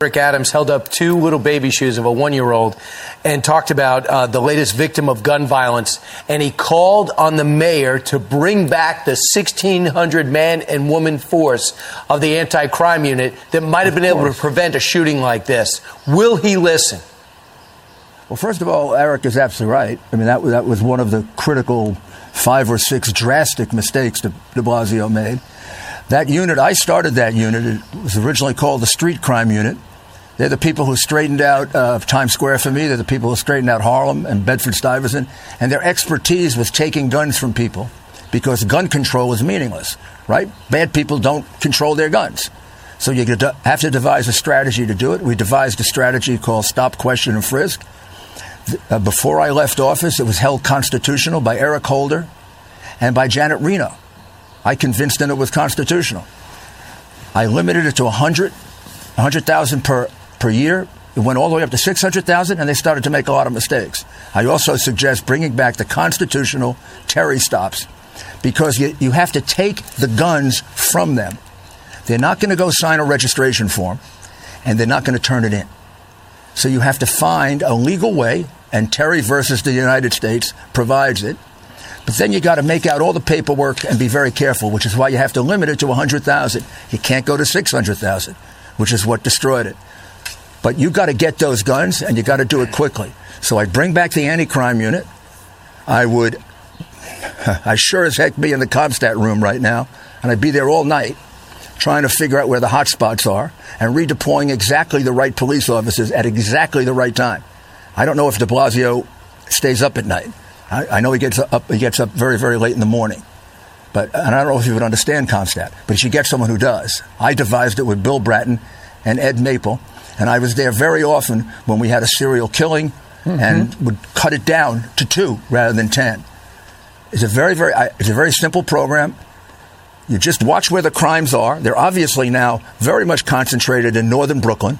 Rick Adams held up two little baby shoes of a one-year-old and talked about uh, the latest victim of gun violence. And he called on the mayor to bring back the sixteen hundred man and woman force of the anti-crime unit that might have been able to prevent a shooting like this. Will he listen? Well, first of all, Eric is absolutely right. I mean, that, that was one of the critical five or six drastic mistakes that de Blasio made. That unit, I started that unit. It was originally called the Street Crime Unit. They're the people who straightened out uh, Times Square for me. They're the people who straightened out Harlem and Bedford-Stuyvesant. And their expertise was taking guns from people because gun control was meaningless, right? Bad people don't control their guns. So you have to devise a strategy to do it. We devised a strategy called Stop, Question, and Frisk. Uh, before I left office, it was held constitutional by Eric Holder and by Janet Reno. I convinced them it was constitutional. I limited it to one hundred thousand per, per year. It went all the way up to six hundred thousand, and they started to make a lot of mistakes. I also suggest bringing back the constitutional Terry stops because you, you have to take the guns from them. They're not going to go sign a registration form, and they're not going to turn it in. So you have to find a legal way, and Terry versus the United States provides it. But then you got to make out all the paperwork and be very careful, which is why you have to limit it to one hundred thousand. You can't go to six hundred thousand, which is what destroyed it. But you got to get those guns, and you got to do it quickly. So I bring back the anti-crime unit. I would, I sure as heck be in the Comstat room right now, and I'd be there all night trying to figure out where the hot spots are and redeploying exactly the right police officers at exactly the right time. I don't know if de Blasio stays up at night. I know he gets up. He gets up very, very late in the morning, but and I don't know if you would understand Comstat. But you should get someone who does. I devised it with Bill Bratton and Ed Maple, and I was there very often when we had a serial killing, mm-hmm. and would cut it down to two rather than ten. It's a very, very. It's a very simple program. You just watch where the crimes are. They're obviously now very much concentrated in Northern Brooklyn,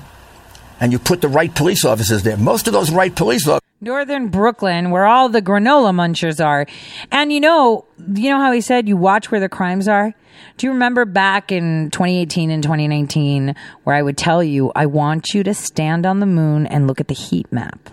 and you put the right police officers there. Most of those right police officers. Northern Brooklyn, where all the granola munchers are. And you know, you know how he said you watch where the crimes are? Do you remember back in twenty eighteen and twenty nineteen where I would tell you, I want you to stand on the moon and look at the heat map?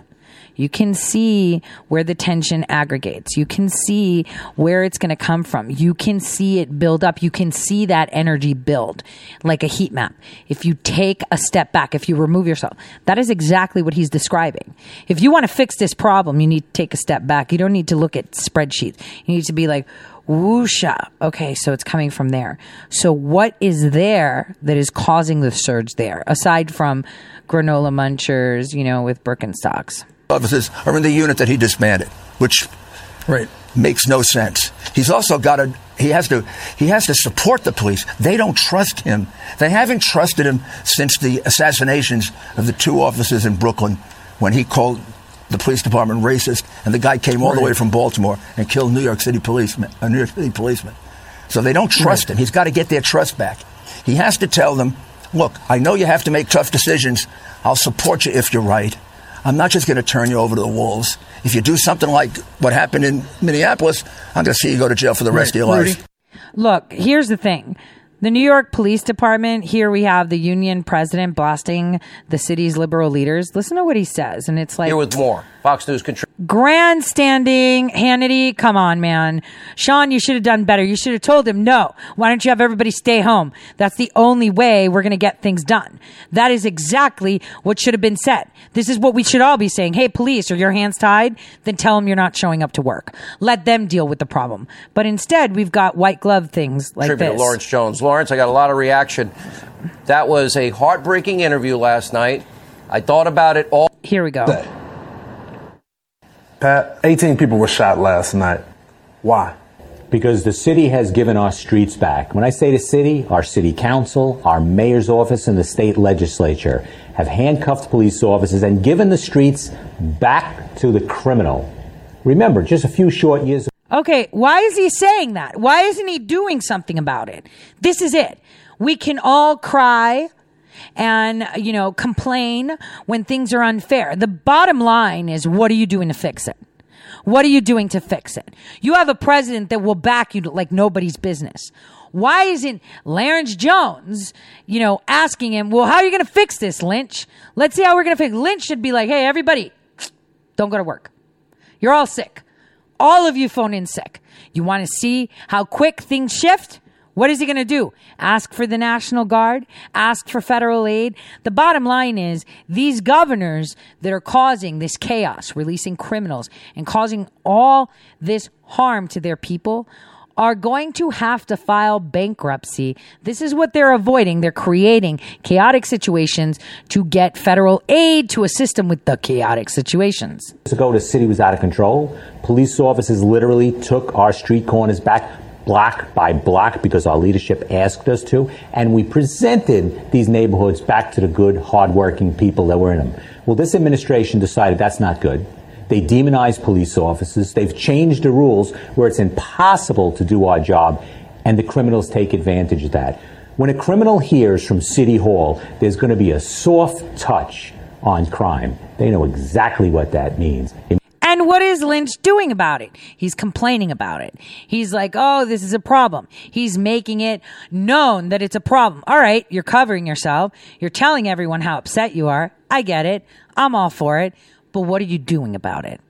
You can see where the tension aggregates. You can see where it's going to come from. You can see it build up. You can see that energy build like a heat map. If you take a step back, if you remove yourself, that is exactly what he's describing. If you want to fix this problem, you need to take a step back. You don't need to look at spreadsheets. You need to be like, woosha. Okay, so it's coming from there. So what is there that is causing the surge there, aside from granola munchers, you know, with Birkenstocks? Officers are in the unit that he disbanded, which right. makes no sense. He's also got to he has to he has to support the police. They don't trust him. They haven't trusted him since the assassinations of the two officers in Brooklyn, when he called the police department racist, and the guy came all right. the way from Baltimore and killed New York City policemen. A New York City policeman. So they don't trust right. him. He's got to get their trust back. He has to tell them, look, I know you have to make tough decisions. I'll support you if you're right. I'm not just going to turn you over to the wolves. If you do something like what happened in Minneapolis, I'm going to see you go to jail for the rest right. of your life. Look, here's the thing. The New York Police Department, here we have the union president blasting the city's liberal leaders. Listen to what he says. And it's like... Here with more. Fox News control. Grandstanding. Hannity, come on, man. Sean, you should have done better. You should have told him, no, why don't you have everybody stay home? That's the only way we're going to get things done. That is exactly what should have been said. This is what we should all be saying. Hey, police, are your hands tied? Then tell them you're not showing up to work. Let them deal with the problem. But instead, we've got white glove things like Tribute this. To Lawrence Jones. Lawrence, I got a lot of reaction. That was a heartbreaking interview last night. I thought about it all. Here we go. Pat, eighteen people were shot last night. Why? Because the city has given our streets back. When I say the city, our city council, our mayor's office, and the state legislature have handcuffed police officers and given the streets back to the criminal. Remember, just a few short years ago. Okay, why is he saying that? Why isn't he doing something about it? This is it. We can all cry and, you know, complain when things are unfair. The bottom line is, what are you doing to fix it? What are you doing to fix it? You have a president that will back you like nobody's business. Why isn't Lawrence Jones, you know, asking him, well, how are you going to fix this, Lynch? Let's see how we're going to fix it. Lynch should be like, hey, everybody, don't go to work. You're all sick. All of you phone in sick. You want to see how quick things shift? What is he going to do? Ask for the National Guard? Ask for federal aid? The bottom line is, these governors that are causing this chaos, releasing criminals, and causing all this harm to their people are going to have to file bankruptcy. This is what they're avoiding. They're creating chaotic situations to get federal aid to assist them with the chaotic situations. Ago, the city was out of control. Police officers literally took our street corners back block by block because our leadership asked us to, and we presented these neighborhoods back to the good, hardworking people that were in them. Well, this administration decided that's not good. They demonize police officers. They've changed the rules where it's impossible to do our job, and the criminals take advantage of that. When a criminal hears from City Hall, there's going to be a soft touch on crime. They know exactly what that means. It- And what is Lynch doing about it? He's complaining about it. He's like, oh, this is a problem. He's making it known that it's a problem. All right, you're covering yourself. You're telling everyone how upset you are. I get it. I'm all for it. But what are you doing about it?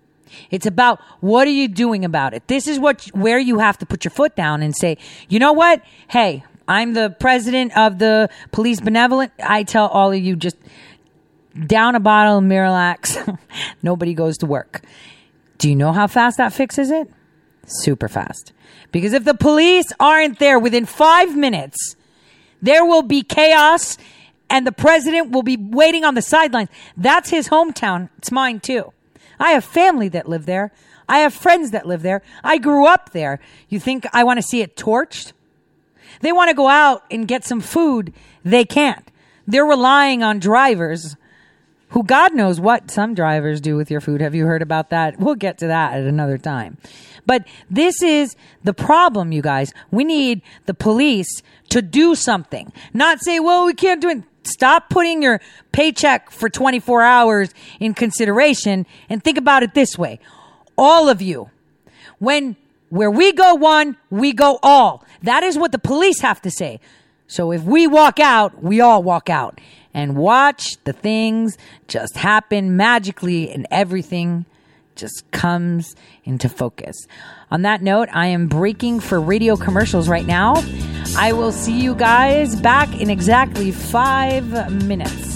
It's about, what are you doing about it? This is what where you have to put your foot down and say, you know what? Hey, I'm the president of the police benevolent. I tell all of you, just... down a bottle of Miralax. Nobody goes to work. Do you know how fast that fixes it? Super fast. Because if the police aren't there within five minutes, there will be chaos and the president will be waiting on the sidelines. That's his hometown. It's mine too. I have family that live there. I have friends that live there. I grew up there. You think I want to see it torched? They want to go out and get some food. They can't. They're relying on drivers who God knows what some drivers do with your food. Have you heard about that? We'll get to that at another time. But this is the problem, you guys. We need the police to do something. Not say, well, we can't do it. Stop putting your paycheck for twenty-four hours in consideration and think about it this way. All of you, when where we go one, we go all. That is what the police have to say. So if we walk out, we all walk out. And watch the things just happen magically and everything just comes into focus. On that note, I am breaking for radio commercials right now. I will see you guys back in exactly five minutes.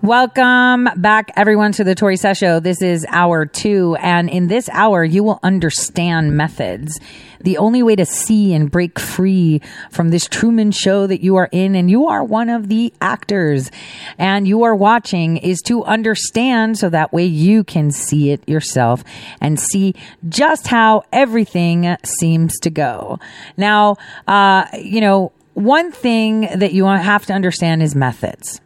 Welcome back, everyone, to the Tory Says Show. This is hour two, and in this hour, you will understand methods. The only way to see and break free from this Truman show that you are in, and you are one of the actors, and you are watching, is to understand so that way you can see it yourself and see just how everything seems to go. Now, uh, you know, one thing that you have to understand is methods.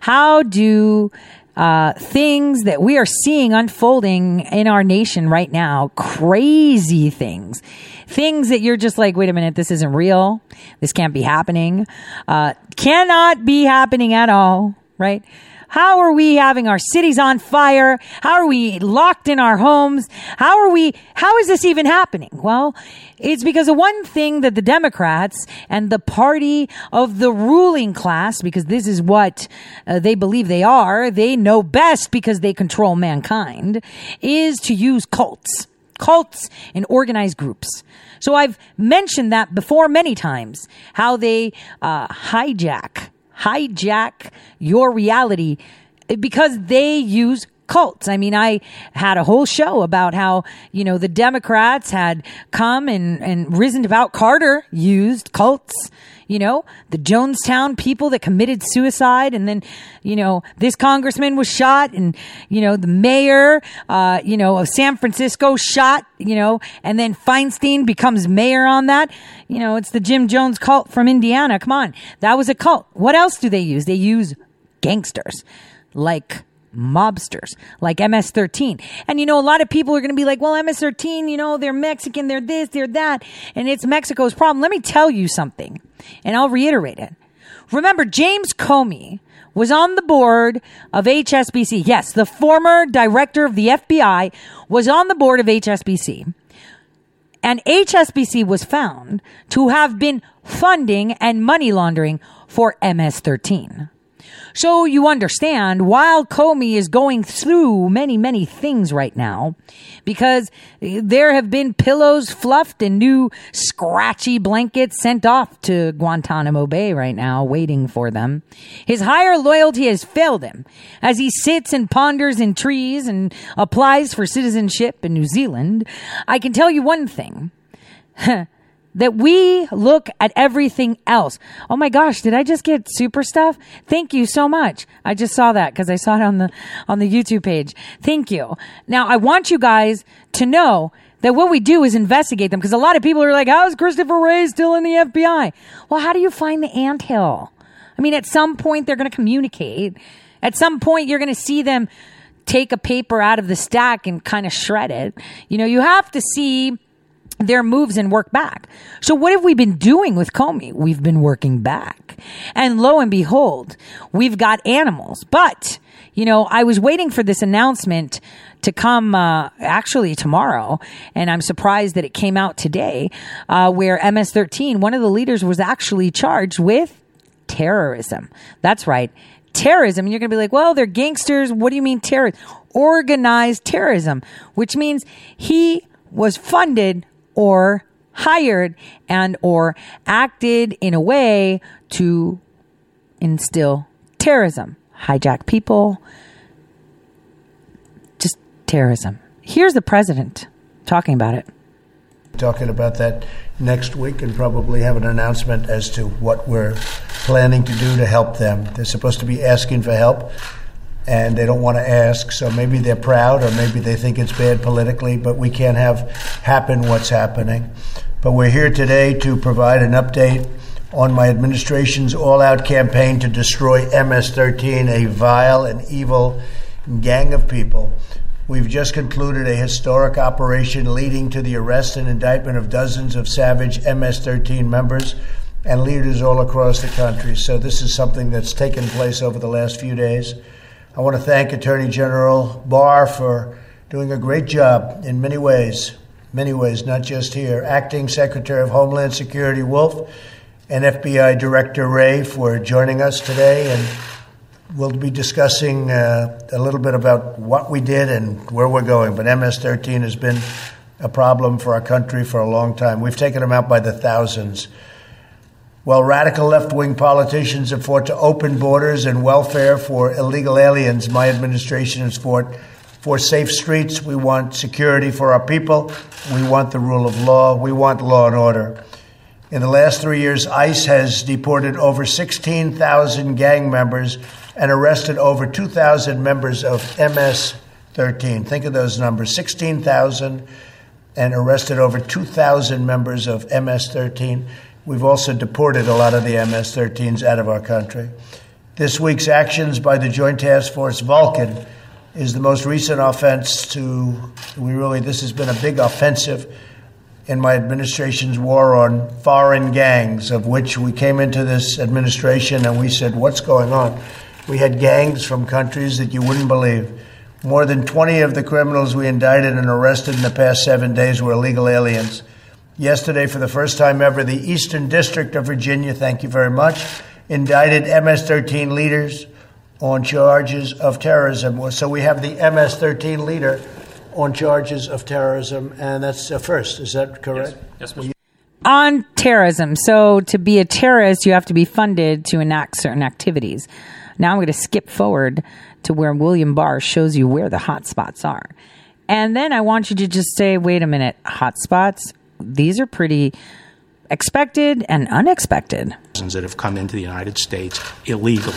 How do uh, things that we are seeing unfolding in our nation right now, crazy things, things that you're just like, wait a minute, this isn't real. This can't be happening. Uh, cannot be happening at all, right? How are we having our cities on fire? How are we locked in our homes? How are we, how is this even happening? Well, it's because of one thing that the Democrats and the party of the ruling class, because this is what uh, they believe they are, they know best because they control mankind, is to use cults, cults and organized groups. So I've mentioned that before many times, how they uh, hijack hijack your reality because they use cults. I mean, I had a whole show about how, you know, the Democrats had come and, and risen about Carter used cults, you know, the Jonestown people that committed suicide. And then, you know, this congressman was shot and, you know, the mayor, uh, you know, of San Francisco shot, you know, and then Feinstein becomes mayor on that. You know, it's the Jim Jones cult from Indiana. Come on. That was a cult. What else do they use? They use gangsters like mobsters like M S thirteen. And, you know, a lot of people are going to be like, well, M S thirteen, you know, they're Mexican, they're this, they're that, and it's Mexico's problem. Let me tell you something, and I'll reiterate it. Remember, James Comey was on the board of H S B C. Yes, the former director of the F B I was on the board of H S B C. And H S B C was found to have been funding and money laundering for M S thirteen. So you understand, while Comey is going through many, many things right now, because there have been pillows fluffed and new scratchy blankets sent off to Guantanamo Bay right now, waiting for them, his higher loyalty has failed him as he sits and ponders in trees and applies for citizenship in New Zealand. I can tell you one thing. That we look at everything else. Oh my gosh, did I just get super stuff? Thank you so much. I just saw that because I saw it on the on the YouTube page. Thank you. Now, I want you guys to know that what we do is investigate them because a lot of people are like, how is Christopher Wray still in the F B I? Well, how do you find the anthill? I mean, at some point, they're going to communicate. At some point, you're going to see them take a paper out of the stack and kind of shred it. You know, you have to see their moves and work back. So what have we been doing with Comey? We've been working back. And lo and behold, we've got animals. But, you know, I was waiting for this announcement to come uh, actually tomorrow, and I'm surprised that it came out today, uh, where M S thirteen, one of the leaders, was actually charged with terrorism. That's right. Terrorism. And you're going to be like, well, they're gangsters. What do you mean terrorism? Organized terrorism, which means he was funded or hired and or acted in a way to instill terrorism, hijack people, just terrorism. Here's the president talking about it. Talking about that next week and probably have an announcement as to what we're planning to do to help them. They're supposed to be asking for help, and they don't want to ask. So maybe they're proud, or maybe they think it's bad politically, but we can't have happen what's happening. But we're here today to provide an update on my administration's all-out campaign to destroy M S thirteen, a vile and evil gang of people. We've just concluded a historic operation leading to the arrest and indictment of dozens of savage M S thirteen members and leaders all across the country. So this is something that's taken place over the last few days. I want to thank Attorney General Barr for doing a great job in many ways, many ways, not just here. Acting Secretary of Homeland Security Wolf and F B I Director Wray for joining us today. And we'll be discussing uh, a little bit about what we did and where we're going. But M S thirteen has been a problem for our country for a long time. We've taken them out by the thousands. While radical left-wing politicians have fought to open borders and welfare for illegal aliens, my administration has fought for safe streets. We want security for our people. We want the rule of law. We want law and order. In the last three years, ICE has deported over sixteen thousand gang members and arrested over two thousand members of M S thirteen. Think of those numbers, sixteen thousand and arrested over two thousand members of M S thirteen. We've also deported a lot of the M S thirteens out of our country. This week's actions by the Joint Task Force Vulcan is the most recent offense to, we really, this has been a big offensive in my administration's war on foreign gangs, of which we came into this administration and we said, what's going on? We had gangs from countries that you wouldn't believe. More than twenty of the criminals we indicted and arrested in the past seven days were illegal aliens. Yesterday, for the first time ever, the Eastern District of Virginia, thank you very much, indicted M S thirteen leaders on charges of terrorism. So we have the M S thirteen leader on charges of terrorism, and that's a first. Is that correct? Yes, yes, Mister On terrorism. So to be a terrorist, you have to be funded to enact certain activities. Now I'm going to skip forward to where William Barr shows you where the hot spots are. And then I want you to just say, wait a minute, hot spots? These are pretty expected and unexpected. That have come into the United States illegally.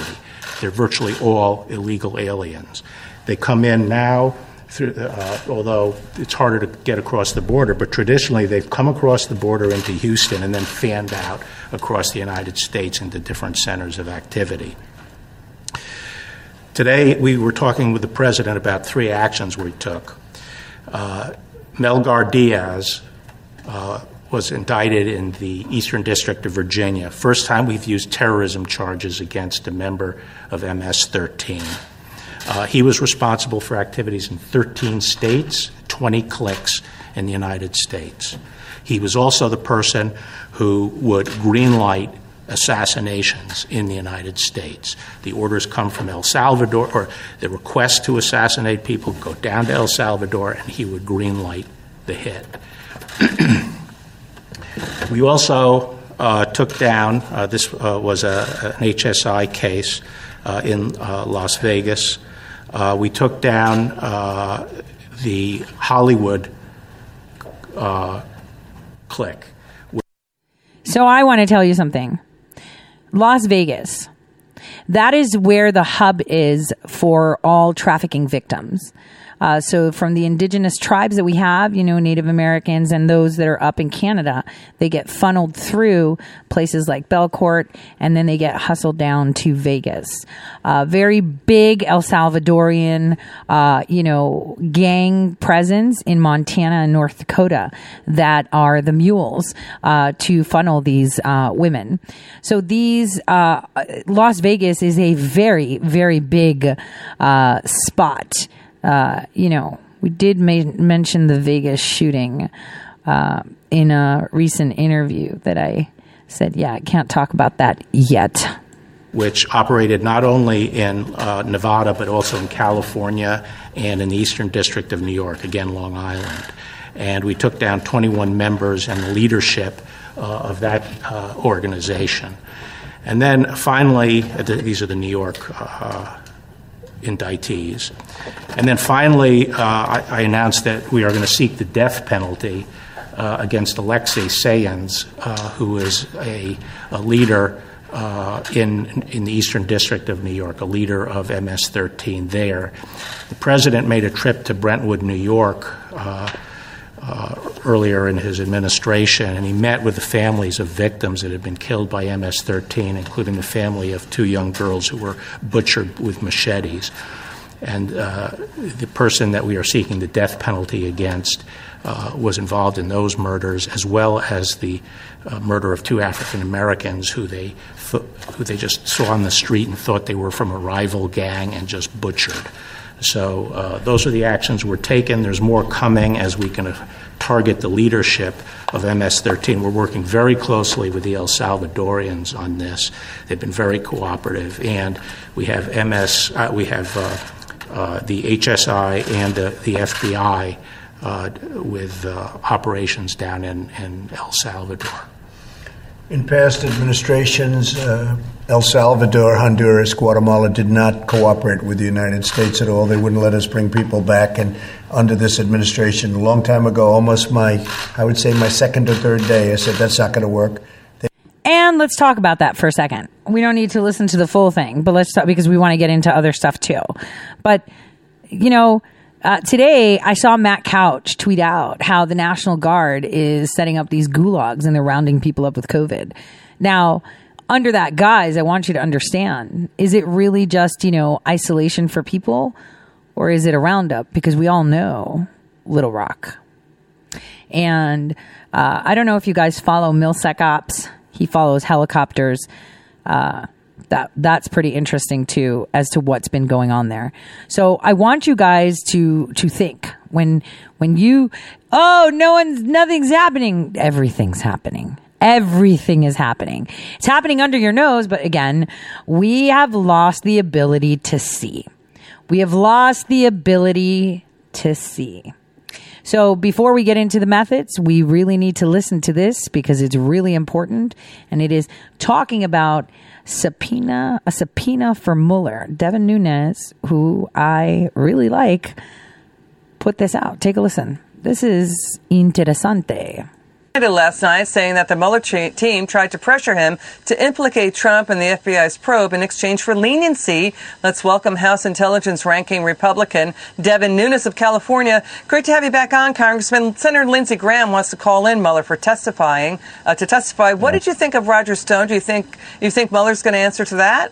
They're virtually all illegal aliens. They come in now, through, uh, although it's harder to get across the border, but traditionally they've come across the border into Houston and then fanned out across the United States into different centers of activity. Today we were talking with the president about three actions we took. Uh, Melgar Diaz Uh, was indicted in the Eastern District of Virginia. First time we've used terrorism charges against a member of M S thirteen. Uh, he was responsible for activities in thirteen states, twenty cliques in the United States. He was also the person who would greenlight assassinations in the United States. The orders come from El Salvador, or the request to assassinate people go down to El Salvador, and he would greenlight the hit. We also uh, took down, uh, this uh, was a, an H S I case uh, in uh, Las Vegas. Uh, we took down uh, the Hollywood uh, clique. So I want to tell you something. Las Vegas, that is where the hub is for all trafficking victims. Uh, so from the indigenous tribes that we have, you know, Native Americans and those that are up in Canada, they get funneled through places like Belcourt, and then they get hustled down to Vegas. Uh, very big El Salvadorian, uh, you know, gang presence in Montana and North Dakota that are the mules uh, to funnel these uh, women. So these, uh, Las Vegas is a very, very big uh, spot. Uh, you know, we did ma- mention the Vegas shooting uh, in a recent interview that I said, yeah, I can't talk about that yet. Which operated not only in uh, Nevada, but also in California and in the Eastern District of New York, again, Long Island. And we took down twenty-one members and the leadership uh, of that uh, organization. And then finally, these are the New York uh indictees. And then finally, uh, I, I announced that we are going to seek the death penalty uh, against Alexei Sayans, uh, who is a, a leader uh, in in the Eastern District of New York, a leader of M S thirteen there. The president made a trip to Brentwood, New York, uh, uh, earlier in his administration, and he met with the families of victims that had been killed by M S thirteen, including the family of two young girls who were butchered with machetes. And uh, the person that we are seeking the death penalty against uh, was involved in those murders, as well as the uh, murder of two African Americans who they th who they just saw on the street and thought they were from a rival gang and just butchered. So uh, those are the actions we're taking. There's more coming as we can target the leadership of M S thirteen. We're working very closely with the El Salvadorians on this. They've been very cooperative, and we have M S uh, we have. Uh, Uh, the H S I and uh, the F B I uh, with uh, operations down in, in El Salvador. In past administrations, uh, El Salvador, Honduras, Guatemala did not cooperate with the United States at all. They wouldn't let us bring people back. And under this administration, a long time ago, almost my, I would say my second or third day, I said, that's not going to work. And let's talk about that for a second. We don't need to listen to the full thing, but let's talk because we want to get into other stuff too. But, you know, uh, today I saw Matt Couch tweet out how the National Guard is setting up these gulags and they're rounding people up with COVID. Now, under that, guys, I want you to understand, is it really just, you know, isolation for people, or is it a roundup? Because we all know Little Rock. And uh, I don't know if you guys follow MilSecOps. He follows helicopters. Uh, that that's pretty interesting too, as to what's been going on there. So I want you guys to to think when when you oh no one's nothing's happening. Everything's happening. Everything is happening. It's happening under your nose. But again, we have lost the ability to see. We have lost the ability to see. So before we get into the methods, we really need to listen to this because it's really important. And it is talking about subpoena, a subpoena for Mueller. Devin Nunes, who I really like, put this out. Take a listen. This is interesante. Last night saying that the Mueller team tried to pressure him to implicate Trump in the F B I's probe in exchange for leniency. Let's welcome House Intelligence ranking Republican Devin Nunes of California. Great to have you back on, Congressman. Senator Lindsey Graham wants to call in Mueller for testifying, uh, to testify. What did you think of Roger Stone? Do you think you think Mueller's going to answer to that?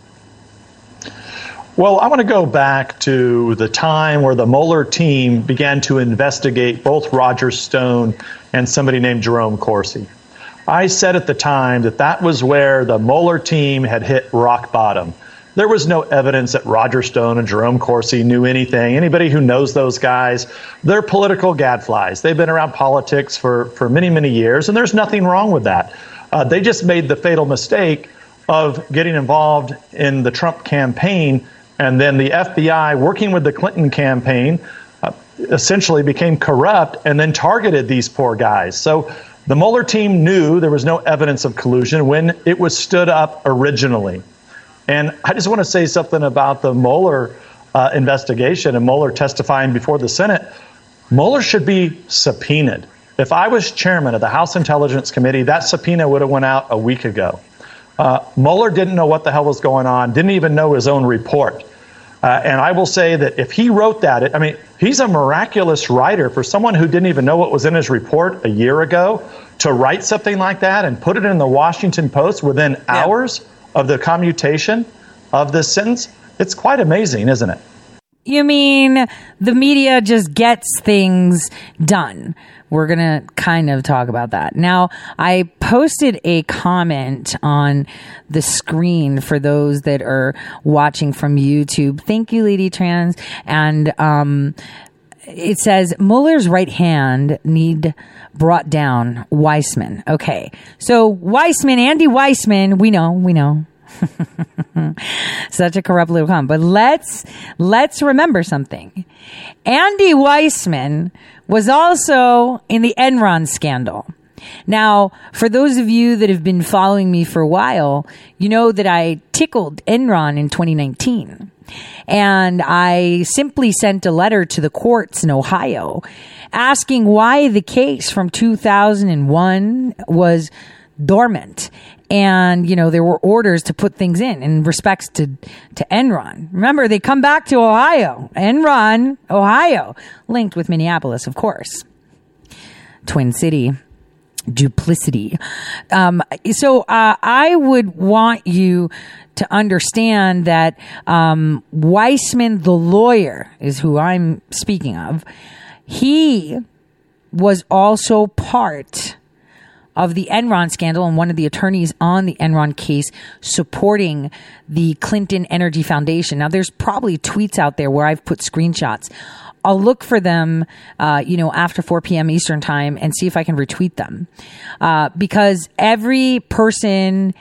Well, I want to go back to the time where the Mueller team began to investigate both Roger Stone and somebody named Jerome Corsi. I said at the time that that was where the Mueller team had hit rock bottom. There was no evidence that Roger Stone and Jerome Corsi knew anything. Anybody who knows those guys, they're political gadflies. They've been around politics for, for many, many years, and there's nothing wrong with that. Uh, they just made the fatal mistake of getting involved in the Trump campaign, and then the F B I, working with the Clinton campaign, essentially became corrupt and then targeted these poor guys. So the Mueller team knew there was no evidence of collusion when it was stood up originally. And I just want to say something about the Mueller uh, investigation and Mueller testifying before the Senate. Mueller should be subpoenaed. If I was chairman of the House Intelligence Committee, that subpoena would have went out a week ago. Uh, Mueller didn't know what the hell was going on, didn't even know his own report. Uh, and I will say that if he wrote that, it, I mean, he's a miraculous writer for someone who didn't even know what was in his report a year ago to write something like that and put it in the Washington Post within yeah. hours of the commutation of this sentence. It's quite amazing, isn't it? You mean the media just gets things done. We're going to kind of talk about that. Now, I posted a comment on the screen for those that are watching from YouTube. Thank you, Lady Trans. And um, it says, Mueller's right hand need brought down Weissman. Okay, so Weissman, Andy Weissman, we know, we know. Such a corrupt little con. But let's, let's remember something. Andy Weissman was also in the Enron scandal. Now, for those of you that have been following me for a while, you know that I tickled Enron in twenty nineteen. And I simply sent a letter to the courts in Ohio asking why the case from two thousand one was dormant. And, you know, there were orders to put things in, in respects to, to Enron. Remember, they come back to Ohio. Enron, Ohio, linked with Minneapolis, of course. Twin City. Duplicity. Um, so, uh, I would want you to understand that, um, Weissman, the lawyer, is who I'm speaking of. He was also part of the Enron scandal and one of the attorneys on the Enron case supporting the Clinton Energy Foundation. Now, there's probably tweets out there where I've put screenshots. I'll look for them, uh, you know, after four p.m. Eastern time and see if I can retweet them. Uh, because every person,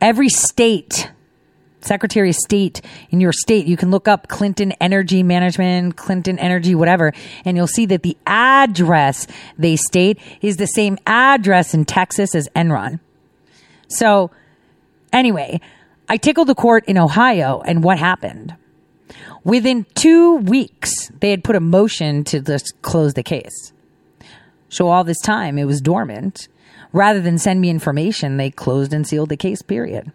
every state, Secretary of State in your state, you can look up Clinton Energy Management, Clinton Energy, whatever, and you'll see that the address they state is the same address in Texas as Enron. So anyway, I tickled the court in Ohio, and what happened? Within two weeks, they had put a motion to just close the case. So all this time, it was dormant. Rather than send me information, they closed and sealed the case, period.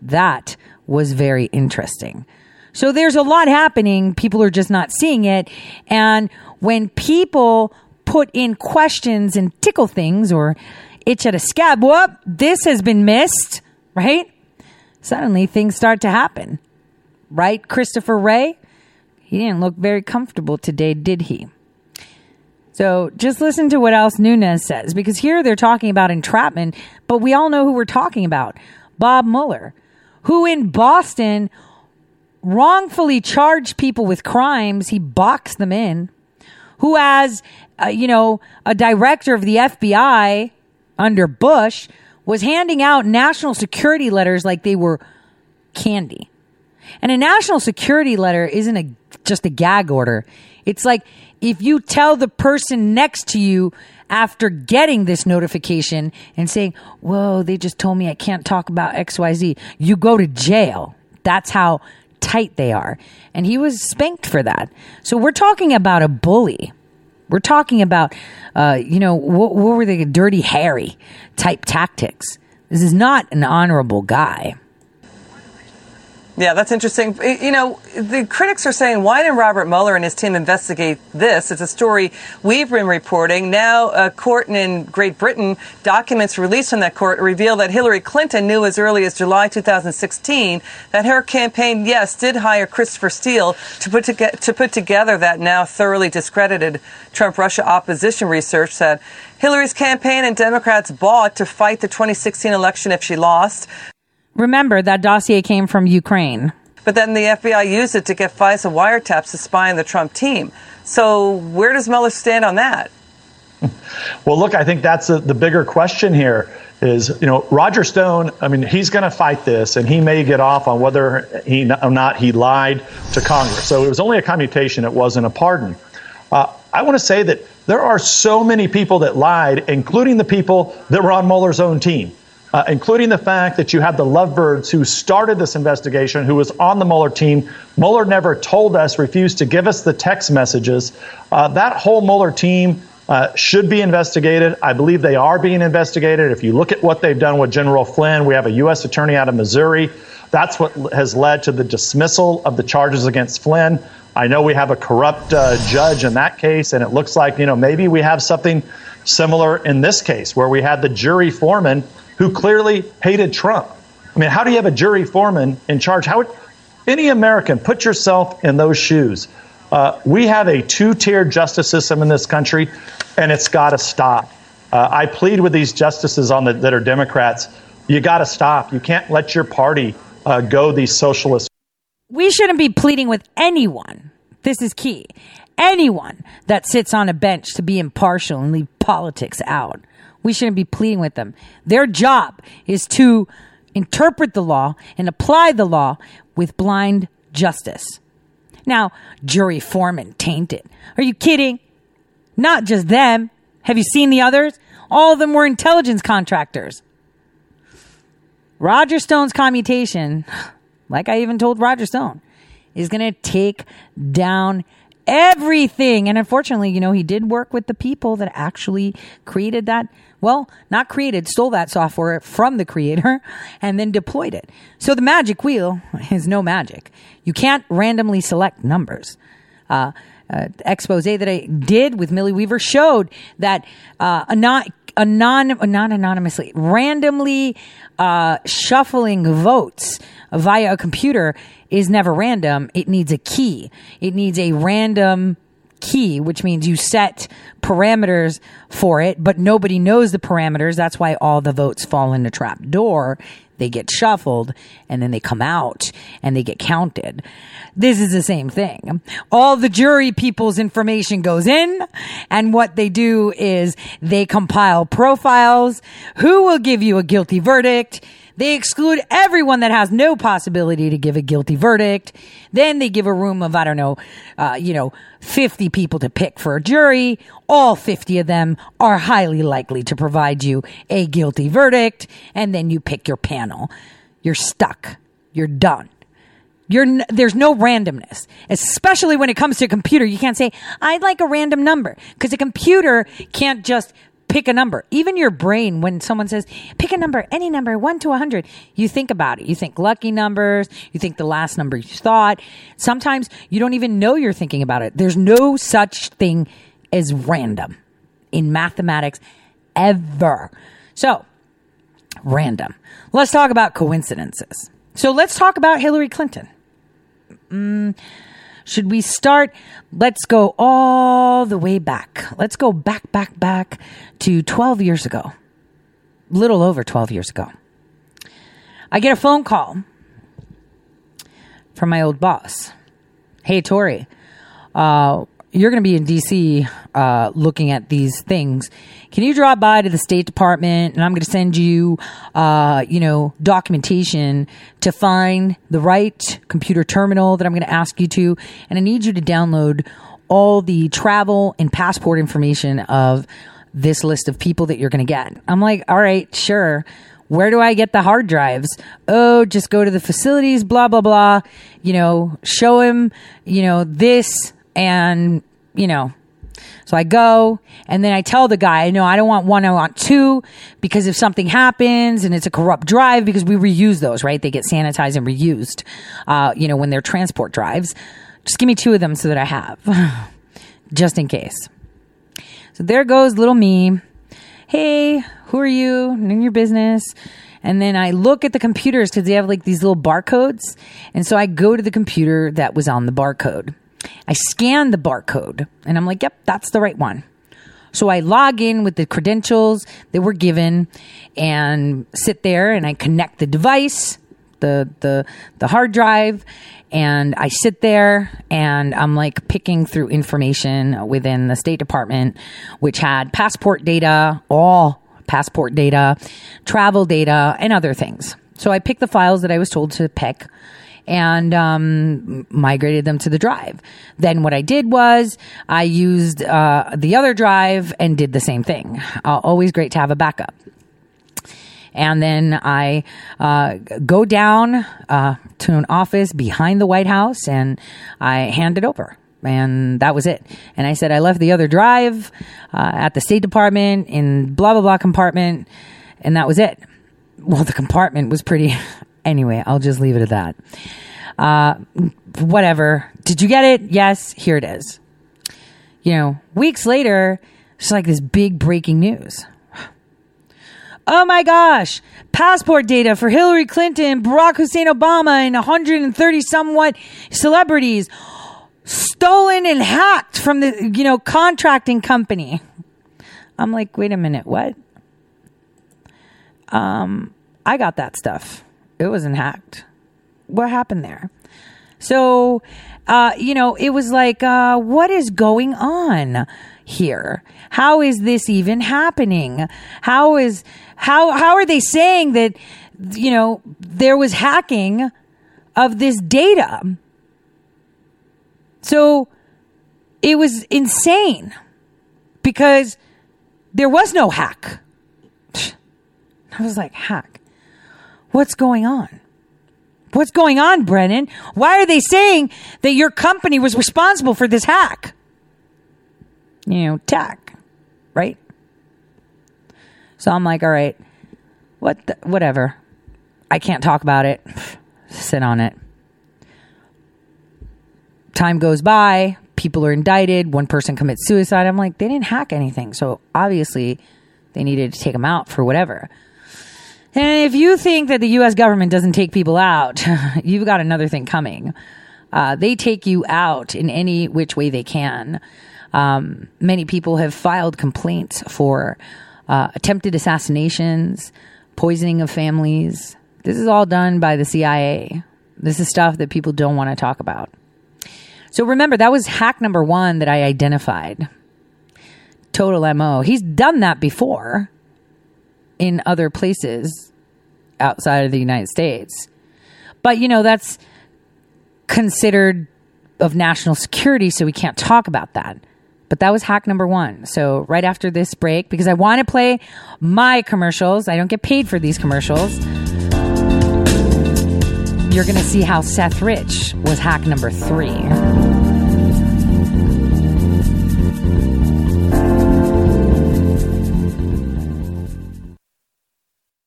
That was very interesting. So there's a lot happening. People are just not seeing it. And when people put in questions and tickle things or itch at a scab, whoop, this has been missed, right? Suddenly, things start to happen. Right, Christopher Wray? He didn't look very comfortable today, did he? So just listen to what else Nunes says, because here they're talking about entrapment, but we all know who we're talking about. Bob Mueller, who in Boston wrongfully charged people with crimes. He boxed them in. Who as, uh, you know, a director of the F B I under Bush was handing out national security letters like they were candy. And a national security letter isn't a, just a gag order. It's like if you tell the person next to you after getting this notification and saying, whoa, they just told me I can't talk about X Y Z, you go to jail. That's how tight they are. And he was spanked for that. So we're talking about a bully. We're talking about, uh, you know, what, what were the Dirty Harry type tactics? This is not an honorable guy. Yeah, that's interesting. You know, the critics are saying, why didn't Robert Mueller and his team investigate this? It's a story we've been reporting. Now, a court in Great Britain, documents released from that court reveal that Hillary Clinton knew as early as July twenty sixteen that her campaign, yes, did hire Christopher Steele to put, to- to put together that now thoroughly discredited Trump-Russia opposition research that Hillary's campaign and Democrats bought to fight the twenty sixteen election if she lost. Remember, that dossier came from Ukraine. But then the F B I used it to get FISA wiretaps to spy on the Trump team. So where does Mueller stand on that? Well, look, I think that's a, the bigger question here is, you know, Roger Stone, I mean, he's going to fight this, and he may get off on whether he or not he lied to Congress. So it was only a commutation. It wasn't a pardon. Uh, I want to say that there are so many people that lied, including the people that were on Mueller's own team. Uh, including the fact that you had the lovebirds who started this investigation, who was on the Mueller team. Mueller never told us, refused to give us the text messages. Uh, that whole Mueller team uh, should be investigated. I believe they are being investigated. If you look at what they've done with General Flynn, we have a U S attorney out of Missouri. That's what has led to the dismissal of the charges against Flynn. I know we have a corrupt uh, judge in that case, and it looks like, you know, maybe we have something similar in this case where we had the jury foreman who clearly hated Trump. I mean, how do you have a jury foreman in charge? How would any American put yourself in those shoes? Uh, we have a two-tiered justice system in this country, and it's got to stop. Uh, I plead with these justices on the, that are Democrats. You got to stop. You can't let your party uh, go these socialist. We shouldn't be pleading with anyone. This is key. Anyone that sits on a bench to be impartial and leave politics out. We shouldn't be pleading with them. Their job is to interpret the law and apply the law with blind justice. Now, jury foreman tainted. Are you kidding? Not just them. Have you seen the others? All of them were intelligence contractors. Roger Stone's commutation, like I even told Roger Stone, is going to take down everything. And unfortunately, you know, he did work with the people that actually created that. Well, not created, stole that software from the creator and then deployed it. So the magic wheel is no magic. You can't randomly select numbers. Uh, uh, the expose that I did with Millie Weaver showed that uh, a not Anon, not anonymously, randomly uh, shuffling votes via a computer is never random. It needs a key. It needs a random key, which means you set parameters for it, but nobody knows the parameters. That's why all the votes fall in the trap door. They get shuffled and then they come out and they get counted. This is the same thing. All the jury people's information goes in, and what they do is they compile profiles. Who will give you a guilty verdict? They exclude everyone that has no possibility to give a guilty verdict. Then they give a room of, I don't know, uh, you know, fifty people to pick for a jury. All fifty of them are highly likely to provide you a guilty verdict. And then you pick your panel. You're stuck. You're done. You're n- there's no randomness, especially when it comes to a computer. You can't say, I'd like a random number, because a computer can't just pick a number. Even your brain, when someone says, pick a number, any number, one to a hundred, you think about it. You think lucky numbers. You think the last number you thought. Sometimes you don't even know you're thinking about it. There's no such thing as random in mathematics ever. So random. Let's talk about coincidences. So let's talk about Hillary Clinton. Mm, should we start? Let's go all the way back. Let's go back, back, back to twelve years ago. Little over twelve years ago. I get a phone call from my old boss. Hey, Tori, uh, you're going to be in D C uh, looking at these things. Can you drop by to the State Department, and I'm going to send you, uh, you know, documentation to find the right computer terminal that I'm going to ask you to. And I need you to download all the travel and passport information of this list of people that you're going to get. I'm like, all right, sure. Where do I get the hard drives? Oh, just go to the facilities, blah, blah, blah. You know, show him, you know, this. And, you know, so I go, and then I tell the guy, no, I don't want one. I want two, because if something happens and it's a corrupt drive, because we reuse those, right? They get sanitized and reused, uh, you know, when they're transport drives. Just give me two of them so that I have, just in case. So there goes little me. Hey, who are you? Name your business. And then I look at the computers, because they have like these little barcodes. And so I go to the computer that was on the barcode. I scan the barcode, and I'm like, yep, that's the right one. So I log in with the credentials that were given and sit there, and I connect the device, the, the, the hard drive, and I sit there, and I'm like picking through information within the State Department, which had passport data, all passport data, travel data, and other things. So I picked the files that I was told to pick, and um, migrated them to the drive. Then what I did was I used uh, the other drive and did the same thing. Uh, always great to have a backup. And then I uh, go down uh, to an office behind the White House, and I hand it over. And that was it. And I said, I left the other drive uh, at the State Department in blah, blah, blah compartment. And that was it. Well, the compartment was pretty... Anyway, I'll just leave it at that. Uh, whatever. Did you get it? Yes. Here it is. You know, weeks later, it's like this big breaking news. Oh my gosh. Passport data for Hillary Clinton, Barack Hussein Obama, and one hundred thirty somewhat celebrities stolen and hacked from the, you know, contracting company. I'm like, wait a minute. What? Um, I got that stuff. It wasn't hacked. What happened there? So, uh, you know, it was like, uh, what is going on here? How is this even happening? How is, how, how are they saying that, you know, there was hacking of this data? So it was insane, because there was no hack. I was like, hack. What's going on? What's going on, Brennan? Why are they saying that your company was responsible for this hack? You know, tack, right? So I'm like, all right, what the, whatever. I can't talk about it. Sit on it. Time goes by. People are indicted. One person commits suicide. I'm like, they didn't hack anything. So obviously they needed to take them out for whatever. And if you think that the U S government doesn't take people out, you've got another thing coming. Uh, they take you out in any which way they can. Um, many people have filed complaints for uh, attempted assassinations, poisoning of families. This is all done by the C I A. This is stuff that people don't want to talk about. So remember, that was hack number one that I identified. Total M O. He's done that before in other places outside of the United States. But, you know, that's considered of national security, so we can't talk about that. But that was hack number one. So right after this break, because I want to play my commercials. I don't get paid for these commercials. You're going to see how Seth Rich was hack number three.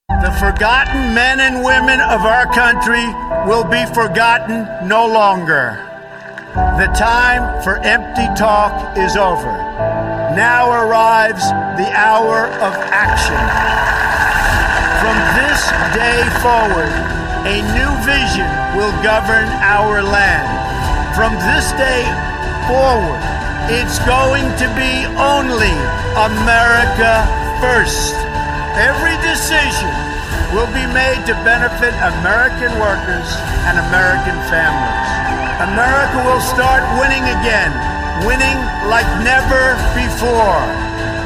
The forgotten men and women of our country will be forgotten no longer. The time for empty talk is over. Now arrives the hour of action. From this day forward, a new vision will govern our land. From this day forward, it's going to be only America first. Every decision will be made to benefit American workers and American families. America will start winning again, winning like never before.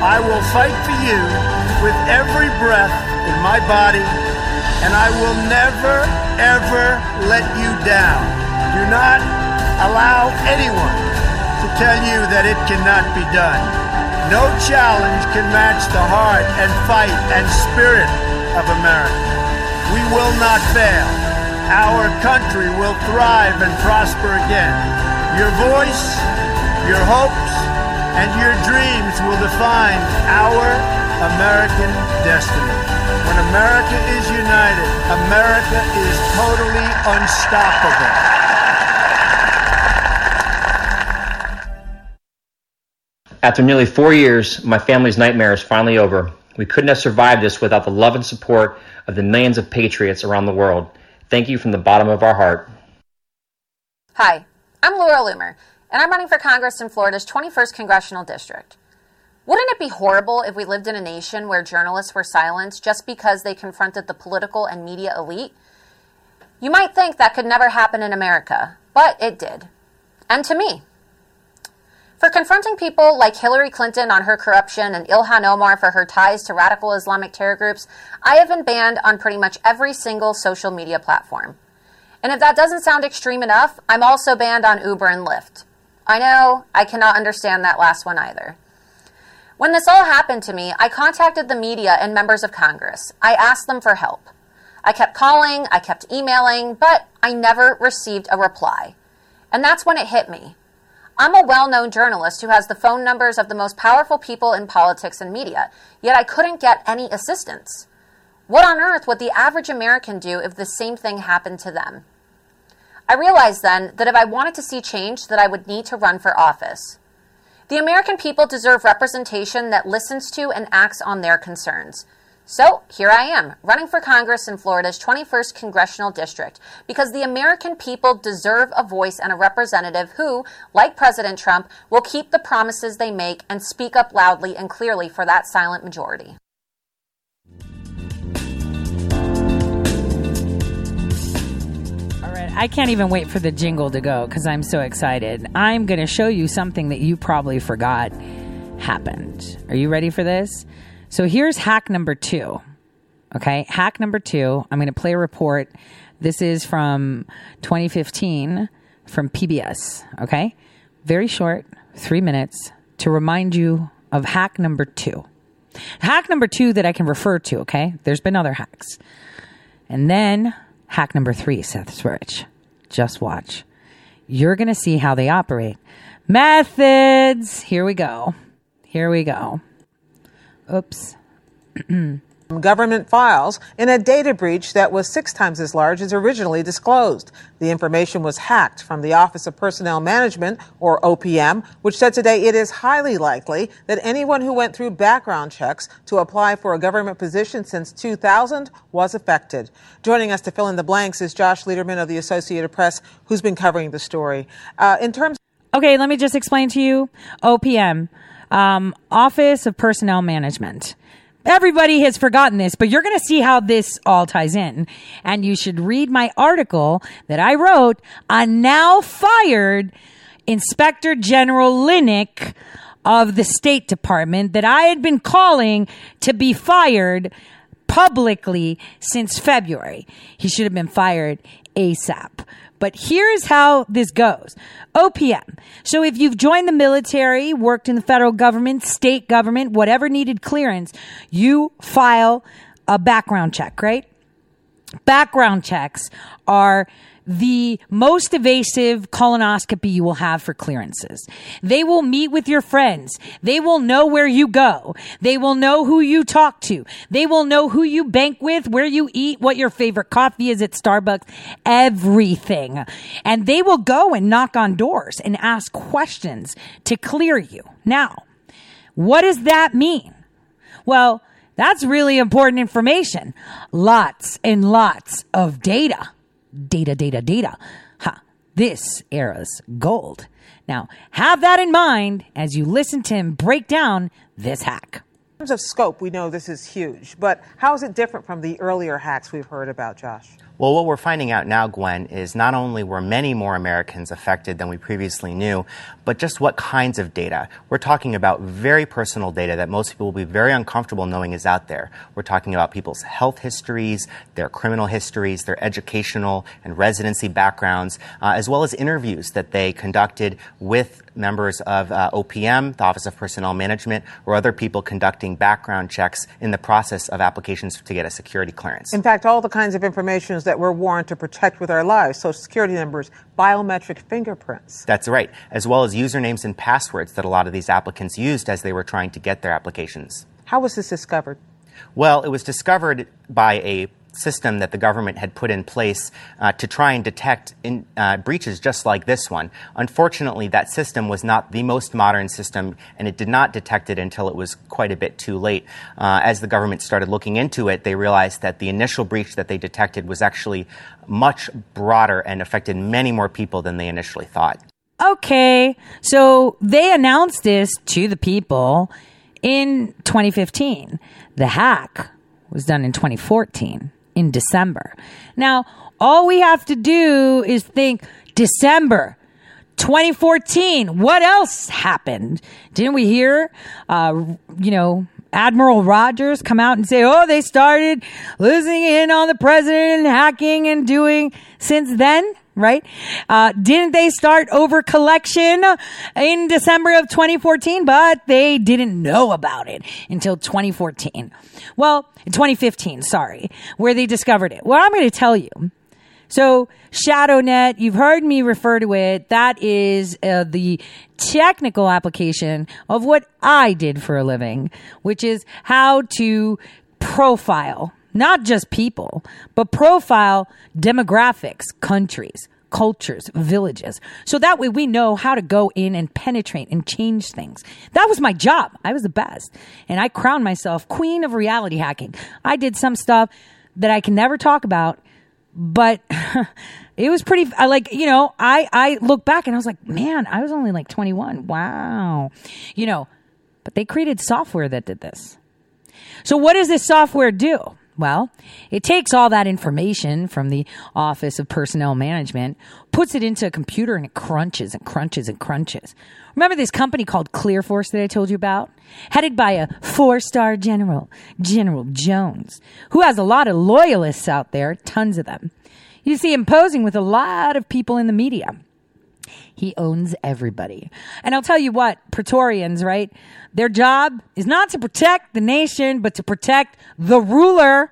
I will fight for you with every breath in my body, and I will never, ever let you down. Do not allow anyone to tell you that it cannot be done. No challenge can match the heart and fight and spirit of America. We will not fail. Our country will thrive and prosper again. Your voice, your hopes, and your dreams will define our American destiny. When America is united, America is totally unstoppable. After nearly four years, my family's nightmare is finally over. We couldn't have survived this without the love and support of the millions of patriots around the world. Thank you from the bottom of our heart. Hi, I'm Laura Loomer, and I'm running for Congress in Florida's twenty-first Congressional District. Wouldn't it be horrible if we lived in a nation where journalists were silenced just because they confronted the political and media elite? You might think that could never happen in America, but it did. And to me. For confronting people like Hillary Clinton on her corruption and Ilhan Omar for her ties to radical Islamic terror groups, I have been banned on pretty much every single social media platform. And if that doesn't sound extreme enough, I'm also banned on Uber and Lyft. I know, I cannot understand that last one either. When this all happened to me, I contacted the media and members of Congress. I asked them for help. I kept calling, I kept emailing, but I never received a reply. And that's when it hit me. I'm a well-known journalist who has the phone numbers of the most powerful people in politics and media, yet I couldn't get any assistance. What on earth would the average American do if the same thing happened to them? I realized then that if I wanted to see change, that I would need to run for office. The American people deserve representation that listens to and acts on their concerns. So here I am, running for Congress in Florida's twenty-first Congressional District, because the American people deserve a voice and a representative who, like President Trump, will keep the promises they make and speak up loudly and clearly for that silent majority. All right, I can't even wait for the jingle to go because I'm so excited. I'm going to show you something that you probably forgot happened. Are you ready for this? So here's hack number two, okay? Hack number two, I'm going to play a report. This is from twenty fifteen from P B S, okay? Very short, three minutes, to remind you of hack number two. Hack number two that I can refer to, okay? There's been other hacks. And then Hack number three, Seth Rich. Just watch. You're going to see how they operate. Methods. Here we go. Here we go. Oops. Government files in a data breach that was six times as large as originally disclosed. The information was hacked from the Office of Personnel Management, or O P M, which said today it is highly likely that anyone who went through background checks to apply for a government position since two thousand was affected. Joining us to fill in the blanks is Josh Lederman of the Associated Press, who's been covering the story. Uh, in terms, okay, let me just explain to you. O P M, um, Office of Personnel Management. Everybody has forgotten this, but you're going to see how this all ties in. And you should read my article that I wrote on now fired Inspector General Linick of the State Department that I had been calling to be fired publicly since February. He should have been fired ASAP. But here's how this goes. O P M. So if you've joined the military, worked in the federal government, state government, whatever needed clearance, you file a background check, right? Background checks are the most evasive colonoscopy you will have for clearances. They will meet with your friends. They will know where you go. They will know who you talk to. They will know who you bank with, where you eat, what your favorite coffee is at Starbucks, everything. And they will go and knock on doors and ask questions to clear you. Now, what does that mean? Well, that's really important information. Lots and lots of data. Data, data, data. Ha, this era's gold. Now, have that in mind as you listen to him break down this hack. In terms of scope, we know this is huge, but how is it different from the earlier hacks we've heard about, Josh? Well, what we're finding out now, Gwen, is not only were many more Americans affected than we previously knew, but just what kinds of data. We're talking about very personal data that most people will be very uncomfortable knowing is out there. We're talking about people's health histories, their criminal histories, their educational and residency backgrounds, uh, as well as interviews that they conducted with members of uh, O P M, the Office of Personnel Management, or other people conducting background checks in the process of applications to get a security clearance. In fact, all the kinds of information that we're warned to protect with our lives, social security numbers, biometric fingerprints. That's right, as well as usernames and passwords that a lot of these applicants used as they were trying to get their applications. How was this discovered? Well, it was discovered by a system that the government had put in place uh, to try and detect in, uh, breaches just like this one. Unfortunately, that system was not the most modern system, and it did not detect it until it was quite a bit too late. Uh, as the government started looking into it, they realized that the initial breach that they detected was actually much broader and affected many more people than they initially thought. Okay, so they announced this to the people in twenty fifteen. The hack was done in twenty fourteen. In December. Now, all we have to do is think December twenty fourteen. What else happened? Didn't we hear, uh, you know, Admiral Rogers come out and say, oh, they started losing in on the president and hacking and doing since then, right? Uh, didn't they start over collection in December of twenty fourteen? But they didn't know about it until twenty fourteen. Well, twenty fifteen, sorry, where they discovered it. Well, I'm going to tell you. So ShadowNet, you've heard me refer to it. That is uh, the technical application of what I did for a living, which is how to profile, not just people, but profile demographics, countries, cultures, villages. So that way we know how to go in and penetrate and change things. That was my job. I was the best. And I crowned myself queen of reality hacking. I did some stuff that I can never talk about, but it was pretty, I like, you know, I, I look back and I was like, man, I was only like twenty-one. Wow. You know, but they created software that did this. So what does this software do? Well, it takes all that information from the Office of Personnel Management, puts it into a computer, and it crunches and crunches and crunches. Remember this company called ClearForce that I told you about? Headed by a four-star general, General Jones, who has a lot of loyalists out there, tons of them. You see him posing with a lot of people in the media. He owns everybody. And I'll tell you what, Praetorians, right? Their job is not to protect the nation, but to protect the ruler.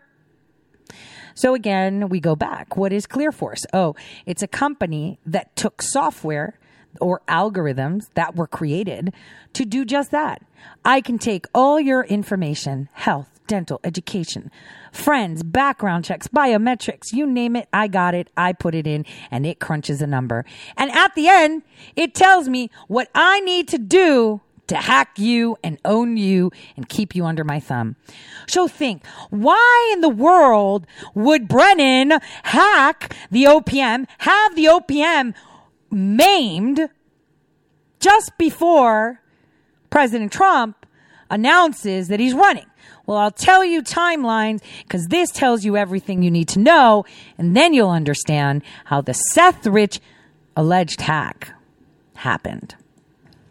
So again, we go back. What is ClearForce? Oh, it's a company that took software or algorithms that were created to do just that. I can take all your information, health, dental, education, friends, background checks, biometrics, you name it, I got it, I put it in, and it crunches a number. And at the end, it tells me what I need to do to hack you and own you and keep you under my thumb. So think, why in the world would Brennan hack the O P M, have the O P M maimed just before President Trump announces that he's running? Well, I'll tell you timelines because this tells you everything you need to know, and then you'll understand how the Seth Rich alleged hack happened.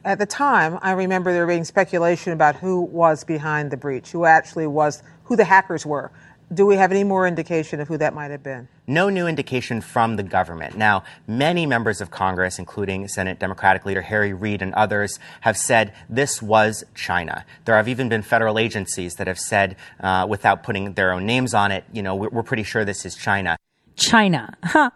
At the time, I remember there being speculation about who was behind the breach, who actually was, who the hackers were. Do we have any more indication of who that might have been? No new indication from the government. Now, many members of Congress, including Senate Democratic Leader Harry Reid and others, have said this was China. There have even been federal agencies that have said, uh, without putting their own names on it, you know, we're, we're pretty sure this is China. China. Huh.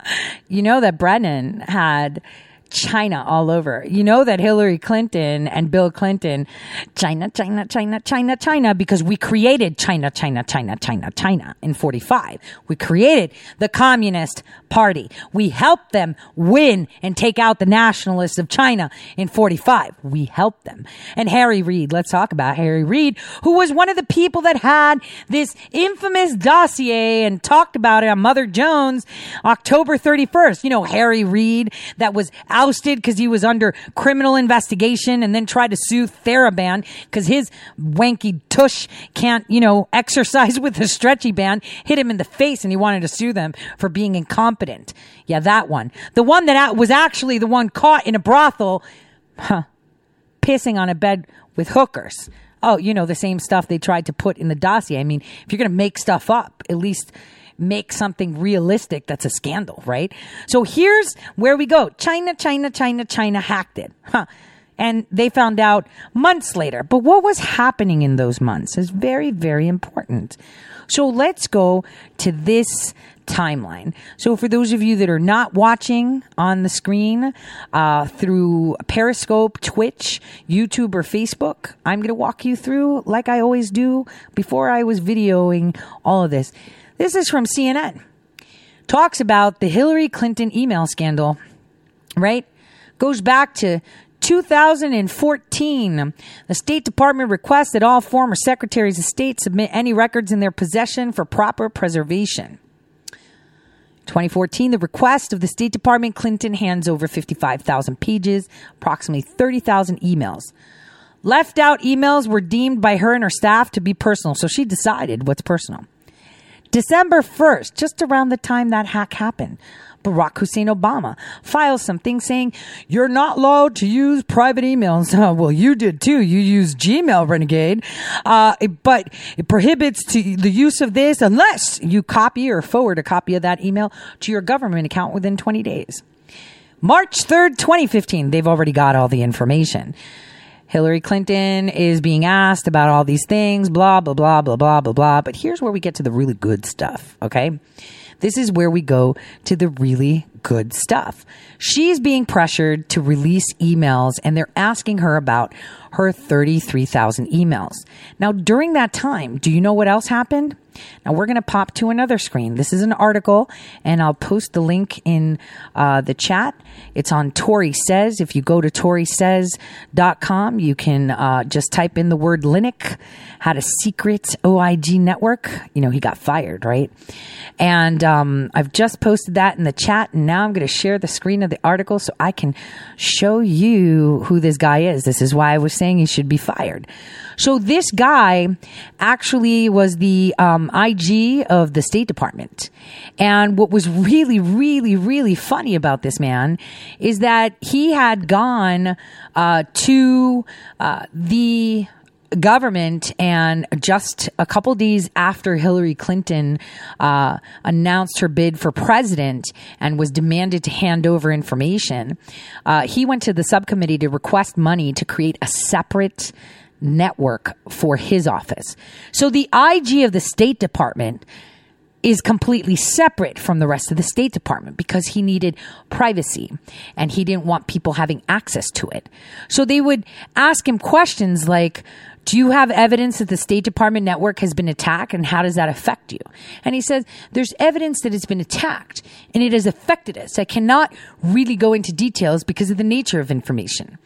You know that Brennan had China all over. You know that Hillary Clinton and Bill Clinton, China, China, China, China, China, because we created China, China, China, China, China in forty-five. We created the Communist Party. We helped them win and take out the nationalists of China in forty-five. We helped them. And Harry Reid, let's talk about Harry Reid, who was one of the people that had this infamous dossier and talked about it on Mother Jones, October thirty-first. You know, Harry Reid that was out ousted because he was under criminal investigation and then tried to sue Theraban because his wanky tush can't, you know, exercise with a stretchy band, hit him in the face, and he wanted to sue them for being incompetent. Yeah, that one. The one that was actually the one caught in a brothel, huh, pissing on a bed with hookers. Oh, you know, the same stuff they tried to put in the dossier. I mean, if you're going to make stuff up, at least make something realistic that's a scandal, right? So here's where we go. China, China, China, China hacked it. Huh. And they found out months later. But what was happening in those months is very, very important. So let's go to this timeline. So for those of you that are not watching on the screen uh, through Periscope, Twitch, YouTube, or Facebook, I'm going to walk you through like I always do before I was videoing all of this. This is from C N N. Talks about the Hillary Clinton email scandal, right? Goes back to two thousand fourteen. The State Department requests that all former secretaries of state submit any records in their possession for proper preservation. twenty fourteen, the request of the State Department, Clinton hands over fifty-five thousand pages, approximately thirty thousand emails. Left out emails were deemed by her and her staff to be personal, so she decided what's personal. December first, just around the time that hack happened, Barack Hussein Obama files something saying, you're not allowed to use private emails. Oh, well, you did too. You used Gmail, renegade. Uh, it, but it prohibits to, the use of this unless you copy or forward a copy of that email to your government account within twenty days. March third, twenty fifteen. They've already got all the information. Hillary Clinton is being asked about all these things, blah, blah, blah, blah, blah, blah, blah. But here's where we get to the really good stuff, okay? This is where we go to the really good stuff. She's being pressured to release emails, and they're asking her about her thirty-three thousand emails. Now, during that time, do you know what else happened? Now, we're going to pop to another screen. This is an article, and I'll post the link in uh, the chat. It's on Tory Says. If you go to tory says dot com, you can uh, just type in the word Linux, had a secret O I G network. You know, he got fired, right? And um, I've just posted that in the chat, and now I'm going to share the screen of the article so I can show you who this guy is. This is why I was saying he should be fired. So this guy actually was the um, I G of the State Department. And what was really, really, really funny about this man is that he had gone uh, to uh, the government, and just a couple days after Hillary Clinton uh, announced her bid for president and was demanded to hand over information, uh, he went to the subcommittee to request money to create a separate network for his office. So the I G of the State Department is completely separate from the rest of the State Department because he needed privacy and he didn't want people having access to it. So they would ask him questions like, do you have evidence that the State Department network has been attacked, and how does that affect you? And he says, there's evidence that it's been attacked and it has affected us. I cannot really go into details because of the nature of information.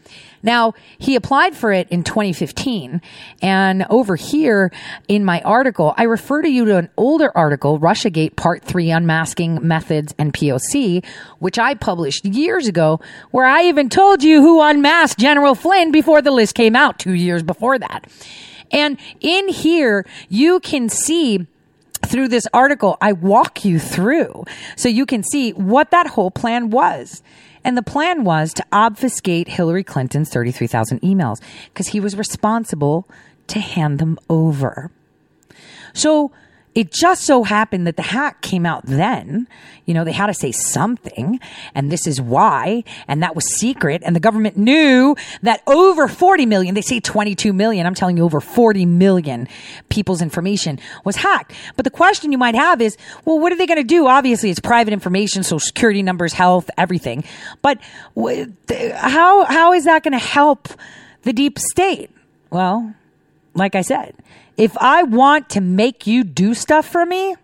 Now, he applied for it in twenty fifteen, and over here in my article, I refer to you to an older article, Russiagate Part three, Unmasking Methods and P O C, which I published years ago, where I even told you who unmasked General Flynn before the list came out two years before that. And in here, you can see through this article, I walk you through so you can see what that whole plan was. And the plan was to obfuscate Hillary Clinton's thirty-three thousand emails because he was responsible to hand them over. So it just so happened that the hack came out then. You know, they had to say something, and this is why, and that was secret, and the government knew that over forty million, they say twenty-two million, I'm telling you over forty million people's information was hacked. But the question you might have is, well, what are they going to do? Obviously, it's private information, social security numbers, health, everything. But how how is that going to help the deep state? Well, like I said, if I want to make you do stuff for me,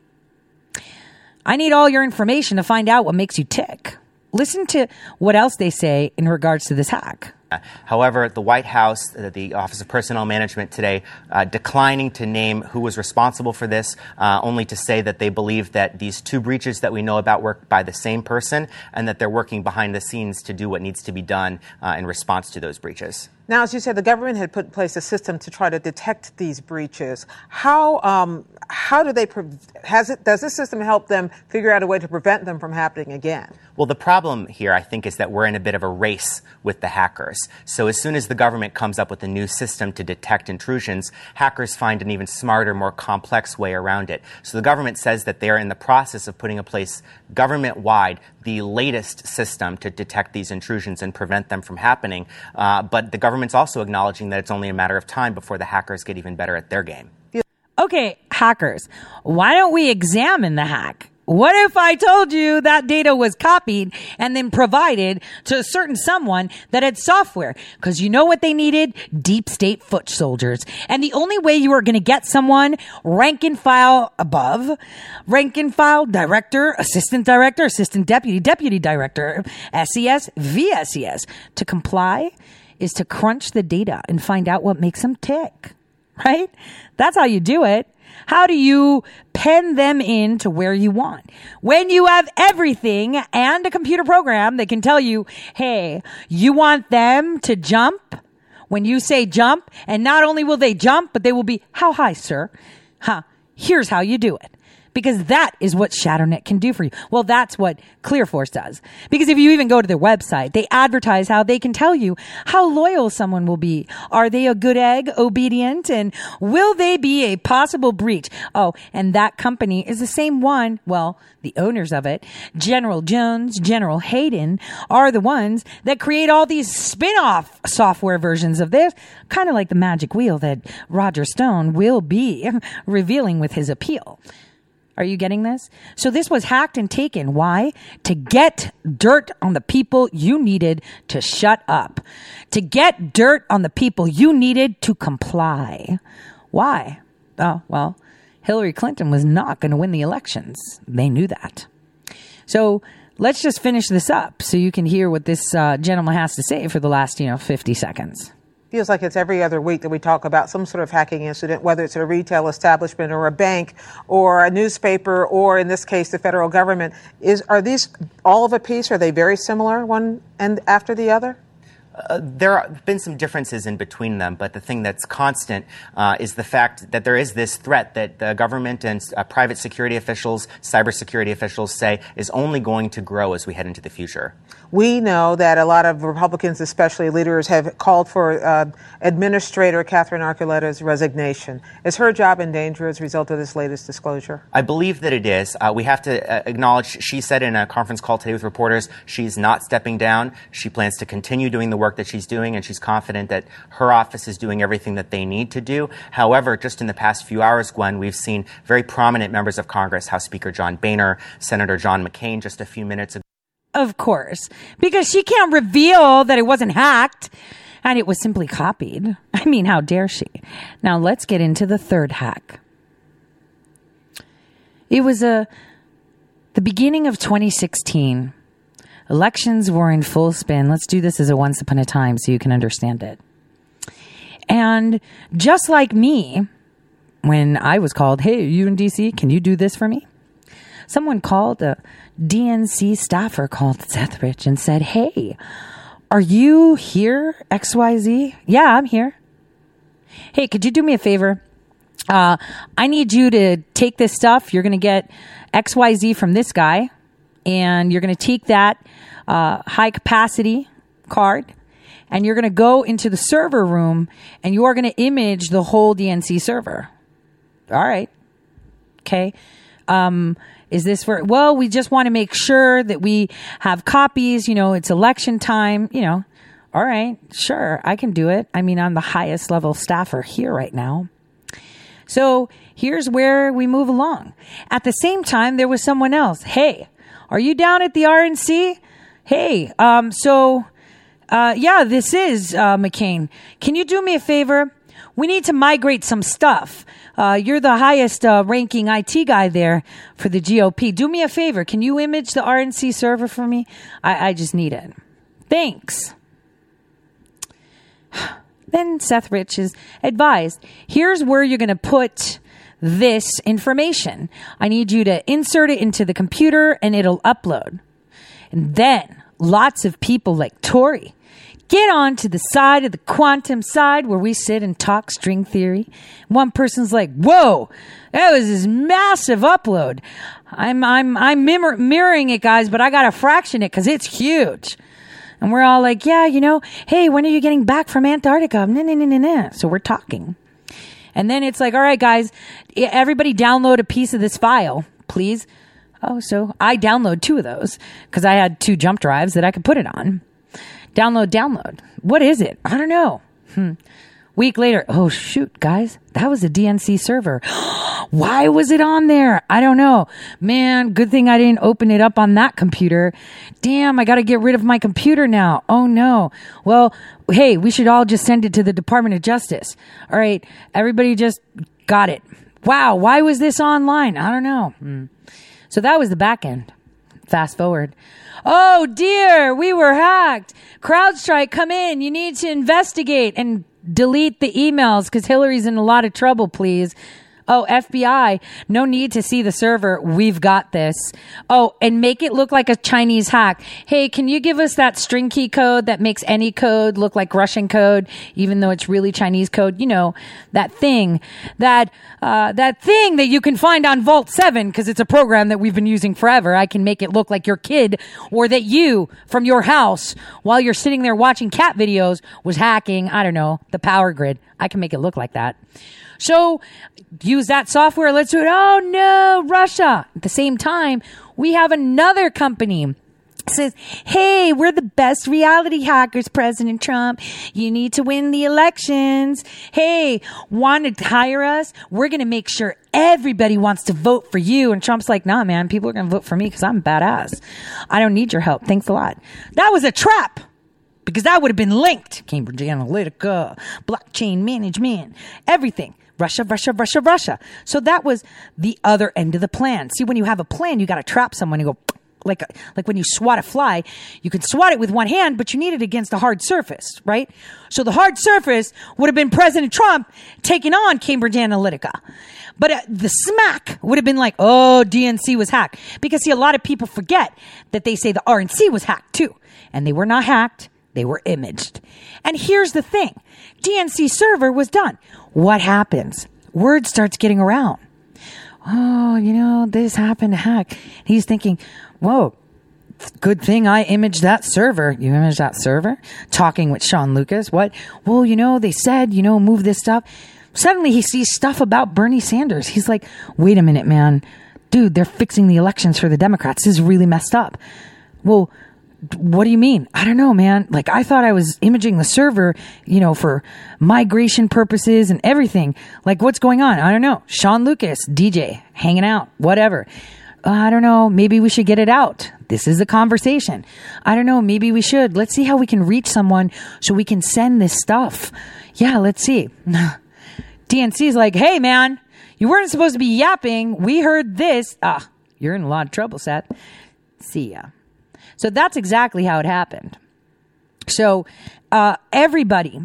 I need all your information to find out what makes you tick. Listen to what else they say in regards to this hack. However, the White House, the Office of Personnel Management today, uh, declining to name who was responsible for this, uh, only to say that they believe that these two breaches that we know about were by the same person and that they're working behind the scenes to do what needs to be done uh, in response to those breaches. Now, as you said, the government had put in place a system to try to detect these breaches. How um, how do they pre- has it does this system help them figure out a way to prevent them from happening again? Well, the problem here, I think, is that we're in a bit of a race with the hackers. So as soon as the government comes up with a new system to detect intrusions, hackers find an even smarter, more complex way around it. So the government says that they are in the process of putting in place government-wide the latest system to detect these intrusions and prevent them from happening. Uh, but the government's also acknowledging that it's only a matter of time before the hackers get even better at their game. Okay, hackers, why don't we examine the hack? What if I told you that data was copied and then provided to a certain someone that had software? Because you know what they needed? Deep state foot soldiers. And the only way you are going to get someone rank and file above, rank and file director, assistant director, assistant deputy, deputy director, S E S, V S E S, to comply is to crunch the data and find out what makes them tick, right? That's how you do it. How do you pen them in to where you want? When you have everything and a computer program that can tell you, hey, you want them to jump when you say jump, and not only will they jump, but they will be, how high, sir? Huh? Here's how you do it. Because that is what ShadowNet can do for you. Well, that's what ClearForce does. Because if you even go to their website, they advertise how they can tell you how loyal someone will be. Are they a good egg, obedient, and will they be a possible breach? Oh, and that company is the same one. Well, the owners of it, General Jones, General Hayden, are the ones that create all these spin-off software versions of this, kind of like the magic wheel that Roger Stone will be revealing with his appeal. Are you getting this? So this was hacked and taken. Why? To get dirt on the people you needed to shut up. To get dirt on the people you needed to comply. Why? Oh, well, Hillary Clinton was not going to win the elections. They knew that. So let's just finish this up so you can hear what this uh, gentleman has to say for the last, you know, fifty seconds. Feels like it's every other week that we talk about some sort of hacking incident, whether it's a retail establishment or a bank or a newspaper or, in this case, the federal government. Is are these all of a piece? Are they very similar, one and after the other? Uh, there have been some differences in between them, but the thing that's constant uh, is the fact that there is this threat that the government and uh, private security officials, cybersecurity officials say is only going to grow as we head into the future. We know that a lot of Republicans, especially leaders, have called for uh, Administrator Catherine Archuletta's resignation. Is her job in danger as a result of this latest disclosure? I believe that it is. Uh, we have to uh, acknowledge, she said in a conference call today with reporters, she's not stepping down. She plans to continue doing the work work that she's doing, and she's confident that her office is doing everything that they need to do. However, just in the past few hours, Gwen, we've seen very prominent members of Congress, House Speaker John Boehner, Senator John McCain, just a few minutes ago. Of course, because she can't reveal that it wasn't hacked and it was simply copied. I mean, how dare she? Now let's get into the third hack. It was a, the beginning of twenty sixteen. Elections were in full spin. Let's do this as a once upon a time so you can understand it. And just like me, when I was called, hey, you in D C, can you do this for me? Someone called, a D N C staffer called Seth Rich and said, hey, are you here, X Y Z? Yeah, I'm here. Hey, could you do me a favor? Uh, I need you to take this stuff. You're going to get X Y Z from this guy, and you're going to take that uh, high-capacity card, and you're going to go into the server room, and you are going to image the whole D N C server. All right. Okay. Um, is this for, well, we just want to make sure that we have copies, you know, it's election time, you know, all right, sure, I can do it. I mean, I'm the highest level staffer here right now. So here's where we move along. At the same time, there was someone else. Hey, are you down at the R N C? Hey, um, so, uh, yeah, this is, uh, McCain. Can you do me a favor? We need to migrate some stuff. Uh, you're the highest uh, ranking I T guy there for the G O P. Do me a favor. Can you image the R N C server for me? I, I just need it. Thanks. Then Seth Rich is advised, here's where you're going to put this information. I need you to insert it into the computer and it'll upload. And then lots of people like Tory get on to the side of the quantum side where we sit and talk string theory. One person's like, whoa, that was this massive upload. I'm, I'm, I'm mirror- mirroring it, guys, but I got to fraction it because it's huge. And we're all like, yeah, you know, hey, when are you getting back from Antarctica? Nah, nah, nah, nah, nah. So we're talking. And then it's like, all right, guys, everybody download a piece of this file, please. Oh, so I download two of those because I had two jump drives that I could put it on. Download, download. What is it? I don't know. Hmm. Week later. Oh, shoot, guys. That was a D N C server. Why was it on there? I don't know. Man, good thing I didn't open it up on that computer. Damn, I got to get rid of my computer now. Oh, no. Well, hey, we should all just send it to the Department of Justice. All right. Everybody just got it. Wow. Why was this online? I don't know. Hmm. So that was the back end. Fast forward. Oh dear, we were hacked. CrowdStrike, come in. You need to investigate and delete the emails because Hillary's in a lot of trouble, please. Oh, F B I, no need to see the server. We've got this. Oh, and make it look like a Chinese hack. Hey, can you give us that string key code that makes any code look like Russian code, even though it's really Chinese code? You know, that thing, that, uh, that thing that you can find on Vault seven because it's a program that we've been using forever. I can make it look like your kid or that you from your house while you're sitting there watching cat videos was hacking, I don't know, the power grid. I can make it look like that. So use that software. Let's do it. Oh, no, Russia. At the same time, we have another company that says, hey, we're the best reality hackers, President Trump. You need to win the elections. Hey, want to hire us? We're going to make sure everybody wants to vote for you. And Trump's like, nah, man, people are going to vote for me because I'm badass. I don't need your help. Thanks a lot. That was a trap. Because that would have been linked. Cambridge Analytica, blockchain management, everything. Russia, Russia, Russia, Russia. So that was the other end of the plan. See, when you have a plan, you got to trap someone and go, like a, like when you swat a fly, you can swat it with one hand, but you need it against a hard surface, right? So the hard surface would have been President Trump taking on Cambridge Analytica. But uh, the smack would have been like, oh, D N C was hacked. Because, see, a lot of people forget that they say the R N C was hacked, too. And they were not hacked. They were imaged. And here's the thing. D N C server was done. What happens? Word starts getting around. Oh, you know, this happened to hack. He's thinking, whoa, good thing I imaged that server. You imaged that server? Talking with Sean Lucas. What? Well, you know, they said, you know, move this stuff. Suddenly he sees stuff about Bernie Sanders. He's like, wait a minute, man. Dude, they're fixing the elections for the Democrats. This is really messed up. Well, what do you mean? I don't know, man. Like, I thought I was imaging the server, you know, for migration purposes and everything. Like, what's going on? I don't know. Sean Lucas, D J, hanging out, whatever. Uh, I don't know. Maybe we should get it out. This is a conversation. I don't know. Maybe we should. Let's see how we can reach someone so we can send this stuff. Yeah, let's see. D N C's like, hey, man, you weren't supposed to be yapping. We heard this. Ah, you're in a lot of trouble, Seth. See ya. So that's exactly how it happened. So uh, everybody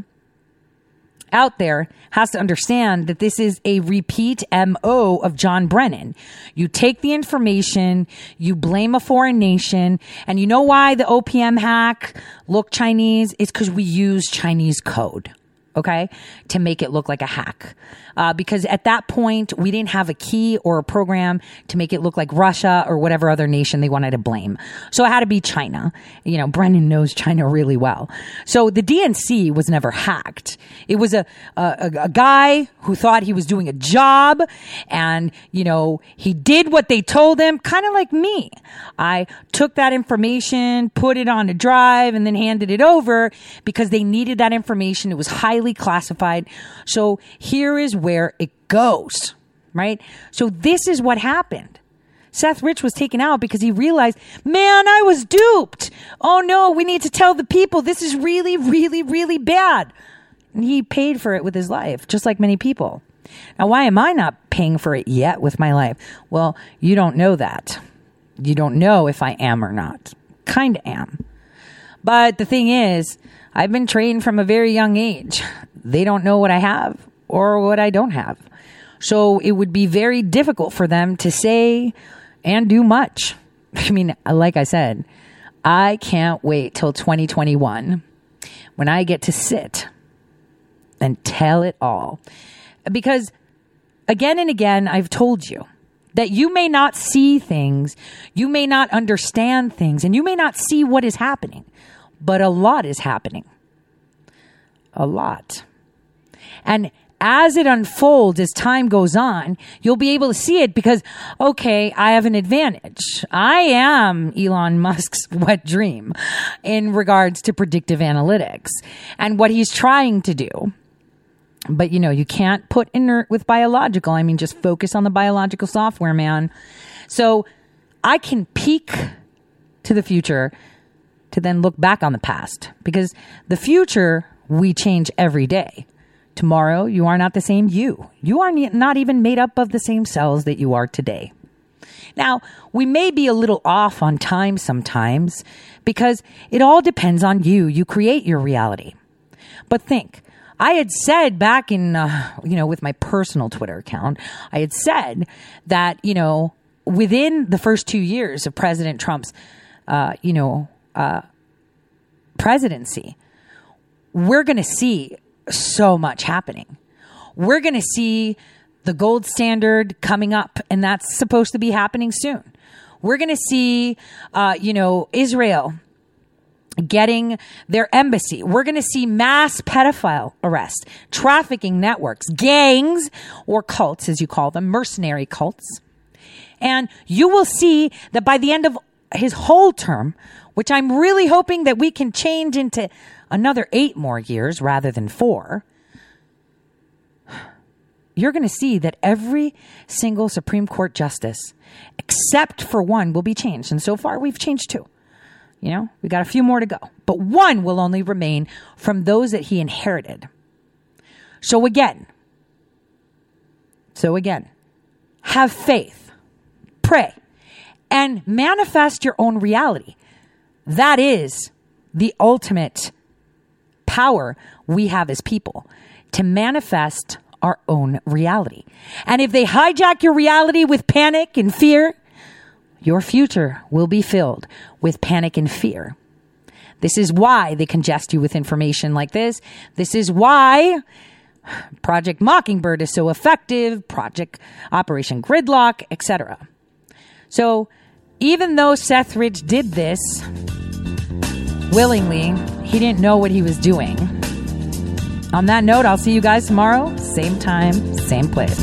out there has to understand that this is a repeat M O of John Brennan. You take the information, you blame a foreign nation, and you know why the O P M hack looked Chinese? It's because we use Chinese code. Okay, to make it look like a hack. Uh, because at that point, we didn't have a key or a program to make it look like Russia or whatever other nation they wanted to blame. So it had to be China. You know, Brennan knows China really well. So the D N C was never hacked. It was a, a, a guy who thought he was doing a job and, you know, he did what they told him, kind of like me. I took that information, put it on a drive, and then handed it over because they needed that information. It was highly classified. So here is where it goes, right? So this is what happened. Seth Rich was taken out because he realized, man, I was duped. Oh no, we need to tell the people this is really, really, really bad. And he paid for it with his life, just like many people. Now, why am I not paying for it yet with my life? Well, you don't know that. You don't know if I am or not. Kind of am. But the thing is, I've been trained from a very young age. They don't know what I have or what I don't have. So it would be very difficult for them to say and do much. I mean, like I said, I can't wait till twenty twenty-one when I get to sit and tell it all. Because again and again, I've told you that you may not see things, you may not understand things, and you may not see what is happening. But a lot is happening. A lot. And as it unfolds, as time goes on, you'll be able to see it because, okay, I have an advantage. I am Elon Musk's wet dream in regards to predictive analytics and what he's trying to do. But, you know, you can't put inert with biological. I mean, just focus on the biological software, man. So I can peek to the future to then look back on the past, because the future, we change every day. Tomorrow, you are not the same you. You are not even made up of the same cells that you are today. Now, we may be a little off on time sometimes because it all depends on you. You create your reality. But think, I had said back in, uh, you know, with my personal Twitter account, I had said that, you know, within the first two years of President Trump's, uh, you know, Uh, presidency, we're going to see so much happening. We're going to see the gold standard coming up, and that's supposed to be happening soon. We're going to see, uh, you know, Israel getting their embassy. We're going to see mass pedophile arrests, trafficking networks, gangs or cults, as you call them, mercenary cults. And you will see that by the end of his whole term, which I'm really hoping that we can change into another eight more years rather than four, you're going to see that every single Supreme Court justice, except for one, will be changed. And so far, we've changed two. You know, we got a few more to go. But one will only remain from those that he inherited. So again, so again, have faith, pray, and manifest your own reality. That is the ultimate power we have as people, to manifest our own reality. And if they hijack your reality with panic and fear, your future will be filled with panic and fear. This is why they congest you with information like this. This is why Project Mockingbird is so effective, Project Operation Gridlock, et cetera. So even though Seth Rich did this willingly, he didn't know what he was doing. On that note, I'll see you guys tomorrow. Same time, same place.